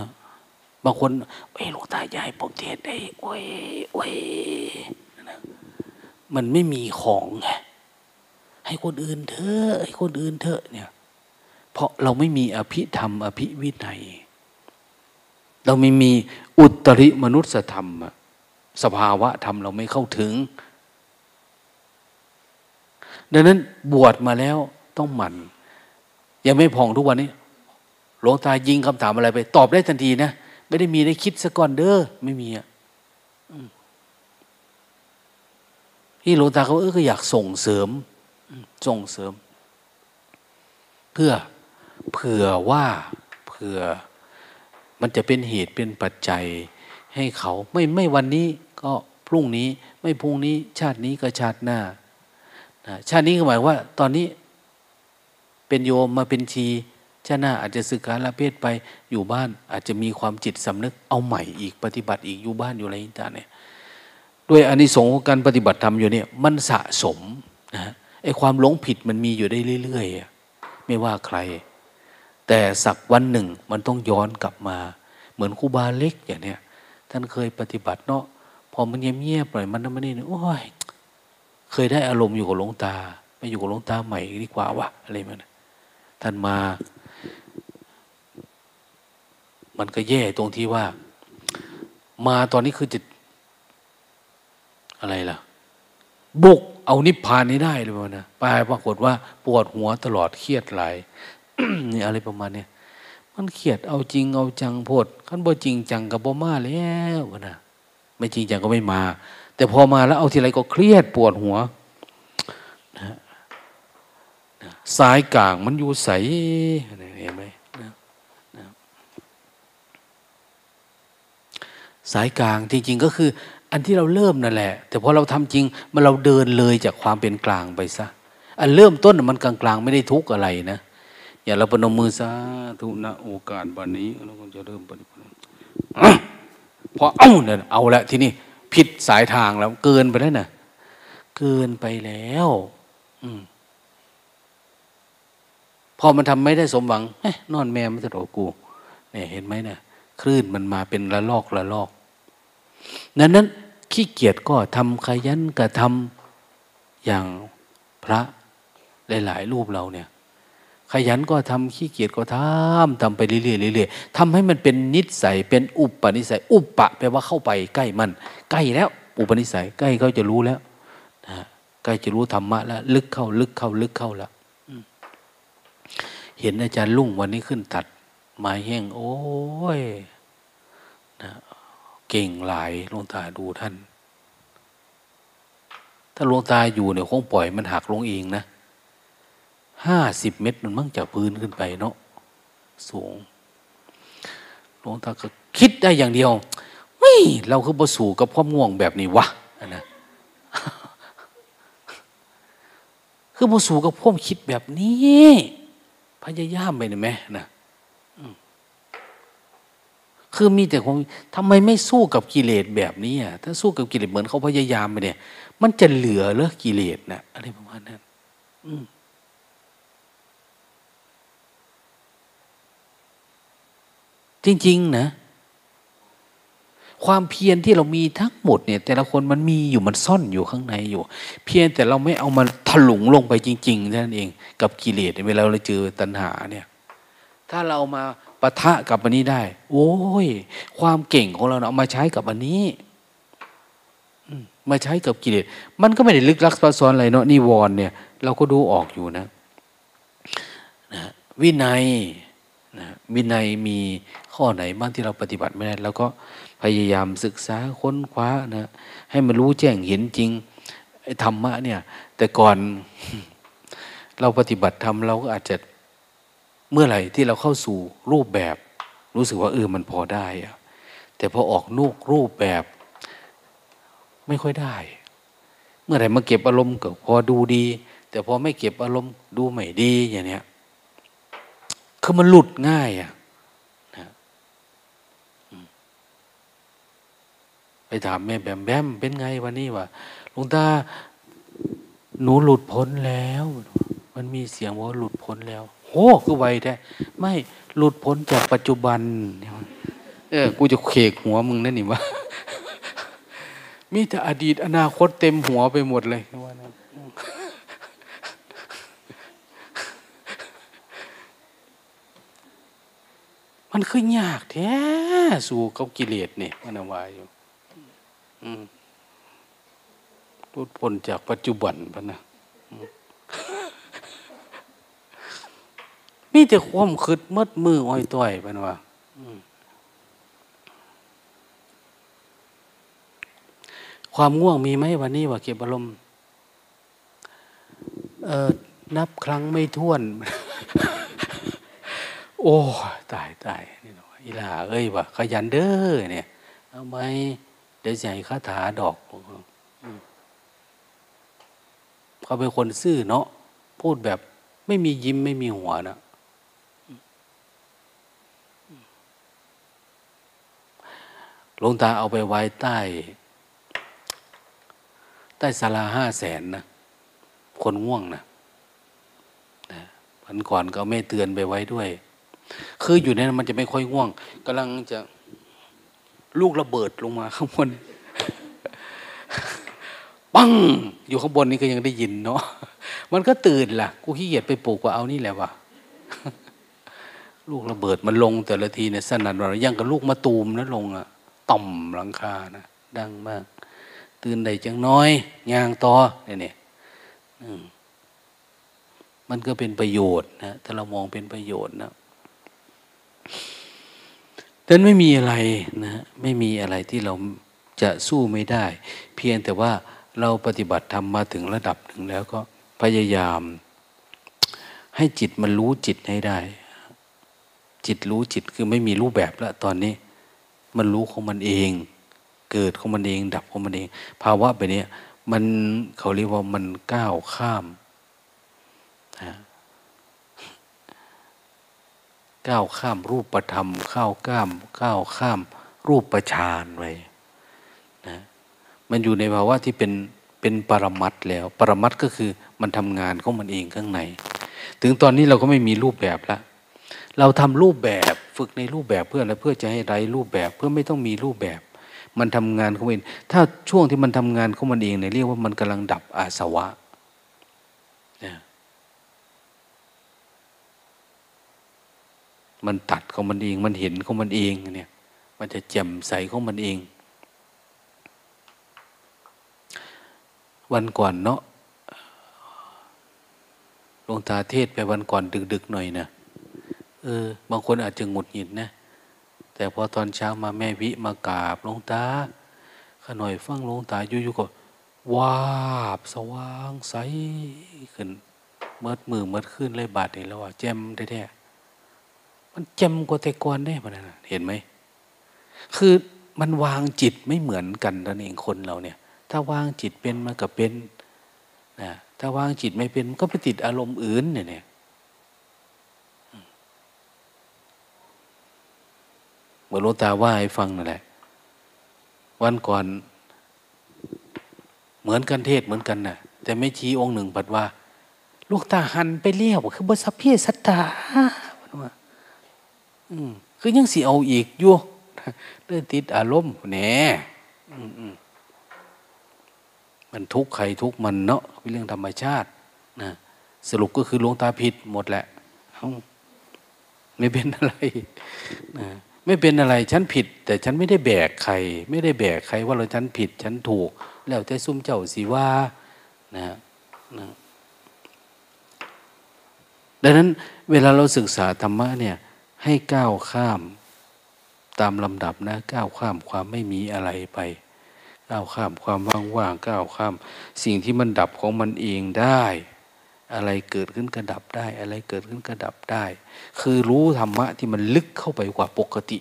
บางคนเอ้ยหลวงตาใหญ่ผมเทศได้โอ้ยโอ้ยมันไม่มีของไงให้คนอื่นเถอะให้คนอื่นเถอะเนี่ยเพราะเราไม่มีอภิธรรมอภิวินัยเราไม่มีอุตริมนุสธรรมสภาวะธรรมเราไม่เข้าถึงดังนั้นบวชมาแล้วต้องหมั่นยังไม่พองทุกวันนี้หลวงตายิงคำถามอะไรไปตอบได้ทันทีนะไม่ได้มีได้คิดซะก่อนเด้อไม่มีอะที่หลวงตาเขาก็อยากส่งเสริมเพื่อมันจะเป็นเหตุเป็นปัจจัยให้เขาไม่วันนี้ก็พรุ่งนี้ไม่พรุ่งนี้ชาตินี้ก็ชาติหน้าชาตินี้ก็หมายว่าตอนนี้เป็นโยมมาเป็นชีชาติหน้าอาจจะศึกษาละเพศไปอยู่บ้านอาจจะมีความจิตสำนึกเอาใหม่อีกปฏิบัติอีกอยู่บ้านอยู่อะไรต่างๆเนี่ยด้วยอานิสงส์ของการปฏิบัติธรรมอยู่เนี่ยมันสะสมนะไอ้ความหลงผิดมันมีอยู่ได้เรื่อยๆไม่ว่าใครแต่สักวันหนึ่งมันต้องย้อนกลับมาเหมือนครูบาเล็กอย่างเนี้ยท่านเคยปฏิบัติเนาะพอมันเงียบๆหน่อยมันไม่ได้โอ้ยเคยได้อารมณ์อยู่กับหลวงตาไปอยู่กับหลวงตาใหม่ดีกว่าวะอะไรมันท่านมามันก็แย่ตรงที่ว่ามาตอนนี้คือจะอะไรล่ะบุกเอานิพพานนี้ได้เลยมันนะไปปรากฏว่าปวดหัวตลอดเครียดหลาย นี่อะไรประมาณเนี้ยมันเครียดเอาจริงเอาจังโพดขั้นบ่จริงจังกับบ่มาแล้วนะไม่จริงจังก็ไม่มาแต่พอมาแล้วเอาทีไรก็เครียดปวดหัวนะสายกลางมันอยู่ใสเห็นไหมนะนะสายกลางจริงๆก็คืออันที่เราเริ่มนั่นแหละแต่พอเราทำจริงมันเราเดินเลยจากความเป็นกลางไปซะอันเริ่มต้นมันกลางๆไม่ได้ทุกอะไรนะอย่าเราประนมมือซะทุนโอกาสบัดนี้เราก็จะเริ่มปฏิบัติพอเอาละทีนี้ผิดสายทางแล้วเกินไปแล้วนะเกินไปแล้วพอมันทำไม่ได้สมหวังนอนแม่มันจะโดดกูเนี่ยเห็นไหมนะคลื่นมันมาเป็นระลอกระลอกนั้นขี้เกียจก็ทำขยันก็ทำอย่างพระหลายๆรูปเราเนี่ยขยันก็ทำขี้เกียจก็ทำไปเรื่อยๆเรื่อยๆทำให้มันเป็นนิสัยเป็นอุปนิสัยอุปะแปลว่าเข้าไปใกล้มันใกล้แล้วอุปนิสัยใกล้เขาจะรู้แล้วนะใกล้จะรู้ธรรมะแล้วลึกเข้าแล้วเห็นอาจารย์ลุ่งวันนี้ขึ้นตัดไม้แห้งโอ้ยนะเก่งหลายหลวงตาดูท่านถ้าหลวงตาอยู่เนี่ยคงปล่อยมันหักลงเองนะ50 เมตรมันมั่งจากพื้นขึ้นไปเนาะสูงหลวงตาก็คิดได้อย่างเดียวเราคือบ่สู่กับความง่วงแบบนี้วะนะคือบ่สู่กับความคิดแบบนี้พยายามไปนะแม่นะคือมีแต่ความทำไมไม่สู้กับกิเลสแบบนี้อ่ะถ้าสู้กับกิเลสเหมือนเขาพยายามไปเนี่ยมันจะเหลือเหรอกิเลสนะอะไรประมาณนั้นจริงๆนะความเพียรที่เรามีทั้งหมดเนี่ยแต่ละคนมันมีอยู่มันซ่อนอยู่ข้างในอยู่เพียงแต่เราไม่เอามันถลุงลงไปจริงๆนั่นเองกับกิเลสเวลาเราเจอตัณหาเนี่ยถ้าเรามาปะทะกับอันนี้ได้โอ้ยความเก่งของเราเอามาใช้กับอันนี้มาใช้กับกิเลสมันก็ไม่ได้ลึกลับซับซ้อนอะไรเนาะนิวรณ์เนี่ยเราก็ดูออกอยู่นะ วินัยนะวินัยมีข้อไหนบ้างที่เราปฏิบัติไม่ได้เราก็พยายามศึกษาค้นคว้านะให้มันรู้แจ้งเห็นจริงธรรมะเนี่ยแต่ก่อนเราปฏิบัติธรรมเราก็อาจจะเมื่อไหร่ที่เราเข้าสู่รูปแบบรู้สึกว่ามันพอได้แต่พอออกนอกรูปแบบไม่ค่อยได้เมื่อไหร่มาเก็บอารมณ์ก็พอดูดีแต่พอไม่เก็บอารมณ์ดูไม่ดีอย่างเนี้ยคือมันหลุดง่ายนะไปถามแม่แบมแบมเป็นไงวันนี้วะหลวงตาหนูหลุดพ้นแล้วมันมีเสียงว่าหลุดพ้นแล้วโอ้คือไวแท้ไม่หลุดพ้นจากปัจจุบันกูจะเขกหัวมึงนั่นนี่วะมีแต่อดีตอนาคตเต็มหัวไปหมดเลยมันคือยากแท้สู่กับกิเลสเนี่ยมันเอาไว้อยู่หลุดพ้นจากปัจจุบันพะนะมีแต่ความคิดมืดมืออ้อยต้อยพะนะว่าความง่วงมีไหมวันนี้ว่าเก็บอารมณ์นับครั้งไม่ถ้วนโอ้ตายนี่หนออีหล่าเอ้ยว่ะขยันเด้อเนี่ยเอาไหมเดี๋ยวใส่คาถาดอกเขาเป็นคนซื่อเนาะพูดแบบไม่มียิ้มไม่มีหัวนะหลวงตาเอาไปไว้ใต้ศาลา500,000นะคนง่วงนะพันก่อนก็ไม่เตือนไปไว้ด้วยคืออยู่เนี่ยมันจะไม่ค่อยง่วงกำลังจะลูกระเบิดลงมาข้างบนปังอยู่ข้างบนนี่ก็ยังได้ยินเนาะมันก็ตื่นล่ะกูขี้เกียจไปปลูกว่าเอานี่แหละวะลูกระเบิดมันลงแต่ละทีเนี่ยสนั่นเรายังกับลูกมะตูมนะลงอะต่อมหลังคานะดังมากตื่นได้จังน้อยยางต่อเนี่ยมันก็เป็นประโยชน์นะถ้าเรามองเป็นประโยชน์นะดังไม่มีอะไรนะไม่มีอะไรที่เราจะสู้ไม่ได้เพียงแต่ว่าเราปฏิบัติธรรมมาถึงระดับหนึ่งแล้วก็พยายามให้จิตมันรู้จิตให้ได้จิตรู้จิตคือไม่มีรูปแบบแล้วตอนนี้มันรู้ของมันเองเกิดของมันเองดับของมันเองภาวะแบบนี้มันเขาเรียกว่ามันก้าวข้ามก้าวข้ามรูปธรรมก้าวข้ามรูปฌานไปนะมันอยู่ในภาวะที่เป็นปรมัตถ์แล้วปรมัตถ์ก็คือมันทำงานของมันเองข้างในถึงตอนนี้เราก็ไม่มีรูปแบบละเราทำรูปแบบฝึกในรูปแบบเพื่อจะให้ไร้รูปแบบเพื่อไม่ต้องมีรูปแบบมันทำงานของมันถ้าช่วงที่มันทำงานของมันเองเนี่ยเรียกว่ามันกำลังดับอาสวะนะมันตัดของมันเองมันเห็นของมันเองเนี่ยมันจะแจ่มใสของมันเองวันก่อนเนาะหลวงตาเทศไปวันก่อนดึกๆหน่อยนะบางคนอาจจะหงุดหงิดนะแต่พอตอนเช้ามาแม่วิมากราบหลวงตาขน่อยฟังหลวงตาอยู่ๆก็วาบสว่างใสขึ้นเมิดมือเมิดขึ้นเลยบาดนี่แล้วแจ่มแท้ๆมันแจ่มกว่าแต่ก่อนได้ปะนะเห็นไหมคือมันวางจิตไม่เหมือนกันนั่นเองคนเราเนี่ยถ้าวางจิตเป็นมันก็เป็นนะถ้าวางจิตไม่เป็นมันก็ไปติดอารมณ์อื่นเนี่ยเมื่อหลวงตาว่าให้ฟังนั่นแหละวันก่อนเหมือนกันเทศเหมือนกันน่ะแต่แม่ชีองค์หนึ่งบัดว่าลูกตาหันไปเลี้ยวคือบ่สัพเพสัตตาคือยังสิเอาอีกอยู่เรื่องติดอารมณ์แหน่มันทุกข์ใครทุกข์มันเนาะเป็นเรื่องธรรมชาตินะสรุปก็คือหลวงตาผิดหมดแหละไม่เป็นอะไรนะไม่เป็นอะไรฉันผิดแต่ฉันไม่ได้แบกใครไม่ได้แบกใครว่าเราฉันผิดฉันถูกแล้วแต่ซุ่มเจ้าสิว่านะ ดังนั้นเวลาเราศึกษาธรรมะเนี่ยให้ก้าวข้ามตามลำดับนะก้าวข้ามความไม่มีอะไรไปก้าวข้ามความว่างๆก้าวข้ามสิ่งที่มันดับของมันเองได้อะไรเกิดขึ้นก็ดับได้อะไรเกิดขึ้นก็ดับได้คือรู้ธรรมะที่มันลึกเข้าไปกว่าปกติ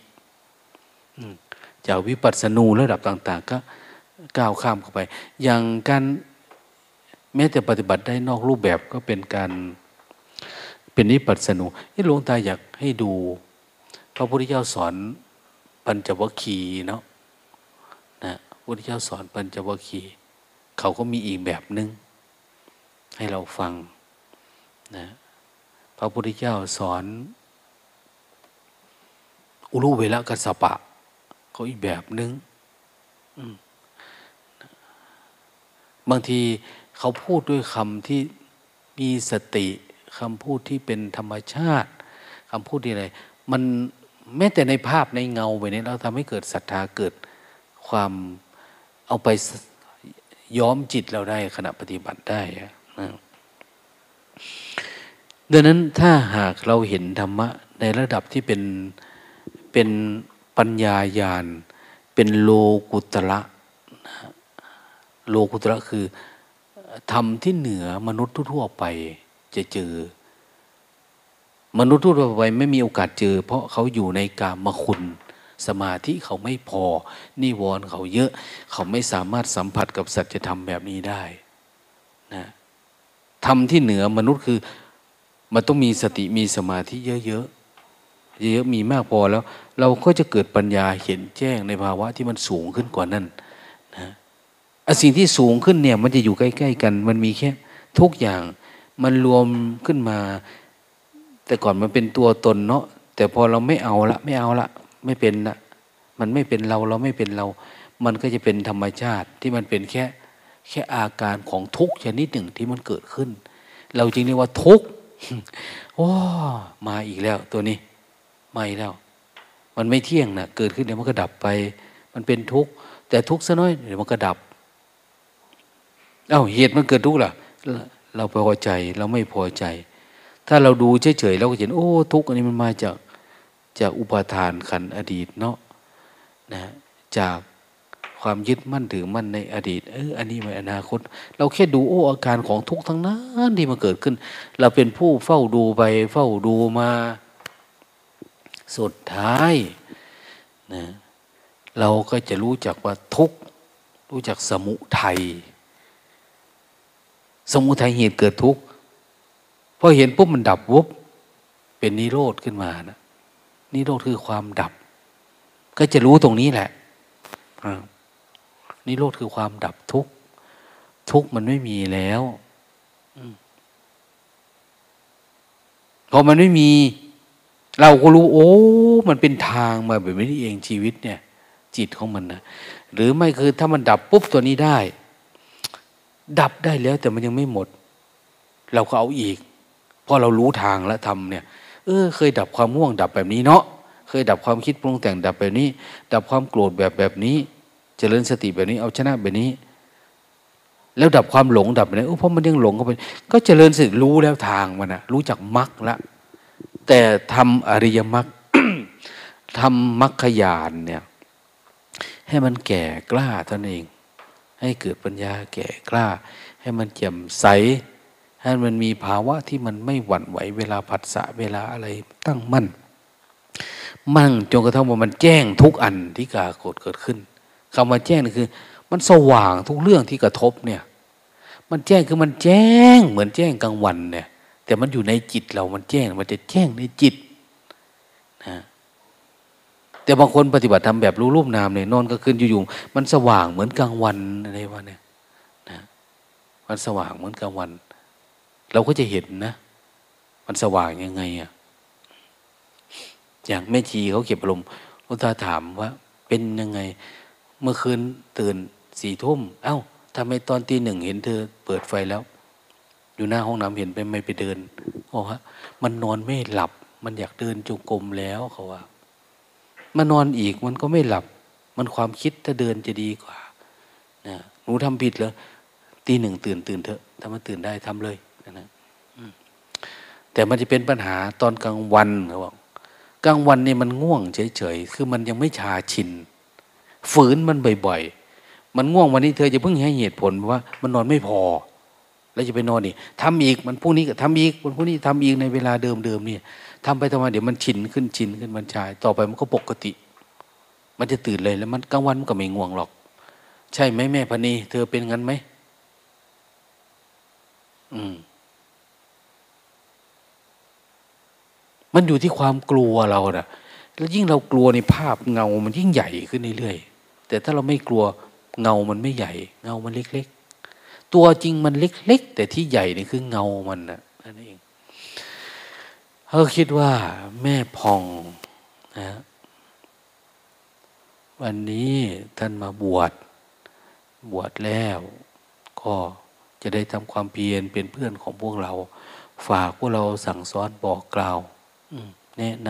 จากวิปัสสนูระดับต่างๆก็ก้าวข้ามเข้าไปอย่างการแม้แต่ปฏิบัติได้นอกรูปแบบก็เป็นการเป็นวิปัสสนูนี่หลวงตาอยากให้ดูพระพุทธเจ้าสอนปัญจวัคคีย์เนาะนะพระพุทธเจ้าสอนปัญจวัคคีย์เขาก็มีอีกแบบนึงให้เราฟังนะพระพุทธเจ้าสอนอุลุเวลกัสสปะเขาอีกแบบนึงบางทีเขาพูดด้วยคำที่มีสติคำพูดที่เป็นธรรมชาติคำพูดที่อะไรมันแม้แต่ในภาพในเงาไปเนี่ยเราทำให้เกิดศรัทธาเกิดความเอาไปย้อมจิตเราได้ขณะปฏิบัติได้นะดังนั้นถ้าหากเราเห็นธรรมะในระดับที่เป็นปัญญาญาณเป็นโลกุตระนะโลกุตระคือธรรมที่เหนือมนุษย์ทั่วไปจะเจอมนุษย์ทั่วไปไม่มีโอกาสเจอเพราะเขาอยู่ในกามคุณสมาธิเขาไม่พอนิวรณ์เขาเยอะเขาไม่สามารถสัมผัสกับสัจธรรมแบบนี้ได้นะธรรมที่เหนือมนุษย์คือมันต้องมีสติมีสมาธิเยอะๆเยอะมีมากพอแล้วเราก็จะเกิดปัญญาเห็นแจ้งในภาวะที่มันสูงขึ้นกว่านั้นนะสิ่งที่สูงขึ้นเนี่ยมันจะอยู่ใกล้ๆกันมันมีแค่ทุกอย่างมันรวมขึ้นมาแต่ก่อนมันเป็นตัวตนเนาะแต่พอเราไม่เอาละไม่เป็นละมันไม่เป็นเราไม่เป็นเรามันก็จะเป็นธรรมชาติที่มันเป็นแค่อาการของทุกชนิดหนึ่งที่มันเกิดขึ้นเราจึงเรียกว่าทุกโอ้มาอีกแล้วตัวนี้ไม่แล้วมันไม่เที่ยงนะเกิดขึ้นเดี๋ยวมันก็ดับไปมันเป็นทุกข์แต่ทุกข์ซะน้อยเดี๋ยวมันก็ดับเหตุมันเกิดทุกข์ล่ะเราพอใจเราไม่พอใจถ้าเราดูเฉยๆเราก็เห็นโอ้ทุกข์อันนี้มันมาจากอุปาทานขันธ์อดีตเนาะนะจากความยึดมั่นถือมั่นในอดีตอันนี้มันอนาคตเราแค่ดูโอ้อาการของทุกข์ทั้งนั้นที่มันเกิดขึ้นเราเป็นผู้เฝ้าดูไปเฝ้าดูมาสุดท้ายนะเราก็จะรู้จักว่าทุกข์รู้จักสมุทัยเหตุเกิดทุกข์พอเห็นปุ๊บมันดับวุบเป็นนิโรธขึ้นมานะนิโรธคือความดับก็จะรู้ตรงนี้แหละนิโรธคือความดับทุกข์ทุกข์มันไม่มีแล้วพอมันไม่มีเราก็รู้โอ้มันเป็นทางมาแบบนี้เองชีวิตเนี่ยจิตของมันนะหรือไม่คือถ้ามันดับปุ๊บตัวนี้ได้ดับได้แล้วแต่มันยังไม่หมดเราก็เอาอีกเพราะเรารู้ทางและทำเนี่ยเคยดับความง่วงดับแบบนี้เนาะเคยดับความคิดปรุงแต่งดับแบบนี้ดับความโกรธแบบนี้เจริญสติแบบนี้เอาชนะแบบนี้แล้วดับความหลงดับแบบนี้เพราะมันยังหลงเข้าไปก็เจริญสติรู้แล้วทางมันนะรู้จักมรรคละแต่ทำอริยมรรค ทำมรรคญาณเนี่ยให้มันแก่กล้าเท่านั้นเองให้เกิดปัญญาแก่กล้าให้มันแจ่มใสให้มันมีภาวะที่มันไม่หวั่นไหวเวลาผัสสะเวลาอะไรตั้งมั่นจนกระทั่งว่ามันแจ้งทุกอันที่กาโกรธเกิดขึ้นคำว่าแจ้งนี่คือมันสว่างทุกเรื่องที่กระทบเนี่ยมันแจ้งคือมันแจ้งเหมือนแจ้งกลางวันเนี่ยแต่มันอยู่ในจิตเรามันแจ้งมันจะแจ้งในจิตนะแต่บางคนปฏิบัติทำแบบรู้รูปนามเนี่ยนอนก็ขึ้นอยู่ๆมันสว่างเหมือนกลางวันอะไรวะเนี่ยนะมันสว่างเหมือนกลางวันเราก็จะเห็นนะมันสว่างยังไงอะอย่างแม่ชีเขาเก็บอารมณ์หลวงตาถามว่าเป็นยังไงเมื่อคืนตื่น 22:00 น.ทำไมตอน 1:00 น.เห็นเธอเปิดไฟแล้วอยู่หน้าห้องน้ำเห็นไปไม่ไปเดินอ๋อฮะมันนอนไม่หลับมันอยากเดินจงกรมแล้วเขาว่ามันนอนอีกมันก็ไม่หลับมันความคิดถ้าเดินจะดีกว่านะหนูทำผิดเหรอ 1:00 น.ตื่นเถอะถ้ามันตื่นได้ทำเลยนะ แต่มันจะเป็นปัญหาตอนกลางวันเขาบอกกลางวันนี่มันง่วงเฉยๆคือมันยังไม่ชาชินฝืนมันบ่อยๆมันง่วงวันนี้เธอจะเพิ่งให้เหตุผลว่ามันนอนไม่พอแล้วจะไปนอนนี่ทำอีกมันพรุ่งนี้ก็ทำอีกวันพรุ่งนี้ทำอีกในเวลาเดิมๆนี่ทำไปทำมาเดี๋ยวมันชินขึ้นมันชาต่อไปมันก็ปกติมันจะตื่นเลยแล้วมันกลางวันมันก็ไม่ง่วงหรอกใช่ไหมแม่พนีเธอเป็นงั้นไหมมันอยู่ที่ความกลัวเราน่ะแล้วยิ่งเรากลัวในภาพเงามันยิ่งใหญ่ขึ้นเรื่อยๆแต่ถ้าเราไม่กลัวเงามันไม่ใหญ่เงามันเล็กๆตัวจริงมันเล็กๆแต่ที่ใหญ่นี่คือเงามันน่ะนั่นเองเขาคิดว่าแม่พองนะวันนี้ท่านมาบวชแล้วก็จะได้ทำความเพียรเป็นเพื่อนของพวกเราฝากพวกเราสั่งสอนบอกกล่าวแนะน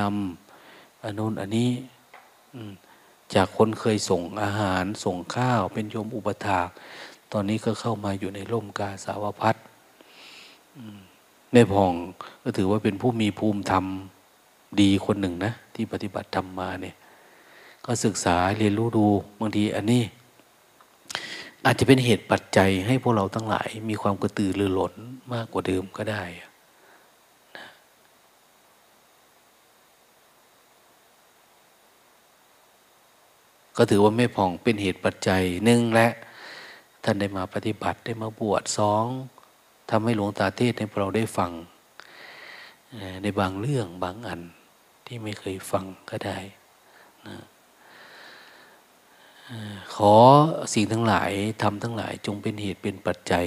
ำอนนอันนี้จากคนเคยส่งอาหารส่งข้าวเป็นโยมอุปถากตอนนี้ก็เข้ามาอยู่ในร่มกาสาวพัฒน์แม่พองก็ถือว่าเป็นผู้มีภูมิธรรมดีคนหนึ่งนะที่ปฏิบัติธรรมมาเนี่ยก็ศึกษาเรียนรู้ดูบางทีอันนี้อาจจะเป็นเหตุปัจจัยให้พวกเราทั้งหลายมีความกระตือรือร้นมากกว่าเดิมก็ได้นะก็ถือว่าแม่พองเป็นเหตุปัจจัยหนึ่งและท่านได้มาปฏิบัติได้มาบวชสองทำให้หลวงตาเทศให้พวกเราได้ฟังในบางเรื่องบางอันที่ไม่เคยฟังก็ได้นะขอสิ่งทั้งหลายทำทั้งหลายจงเป็นเหตุเป็นปัจจัย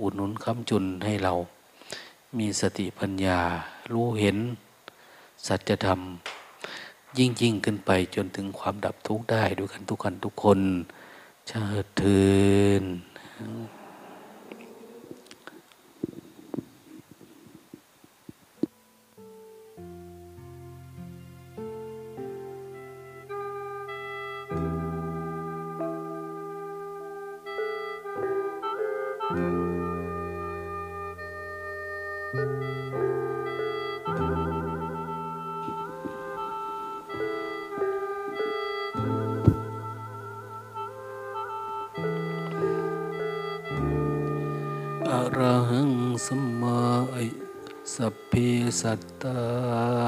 อุดหนุนค้ำจุนให้เรามีสติปัญญารู้เห็นสัจธรรมยิ่งขึ้นไปจนถึงความดับทุกข์ได้ด้วยกันทุกคนเชิดเทินสัพเพสัตตา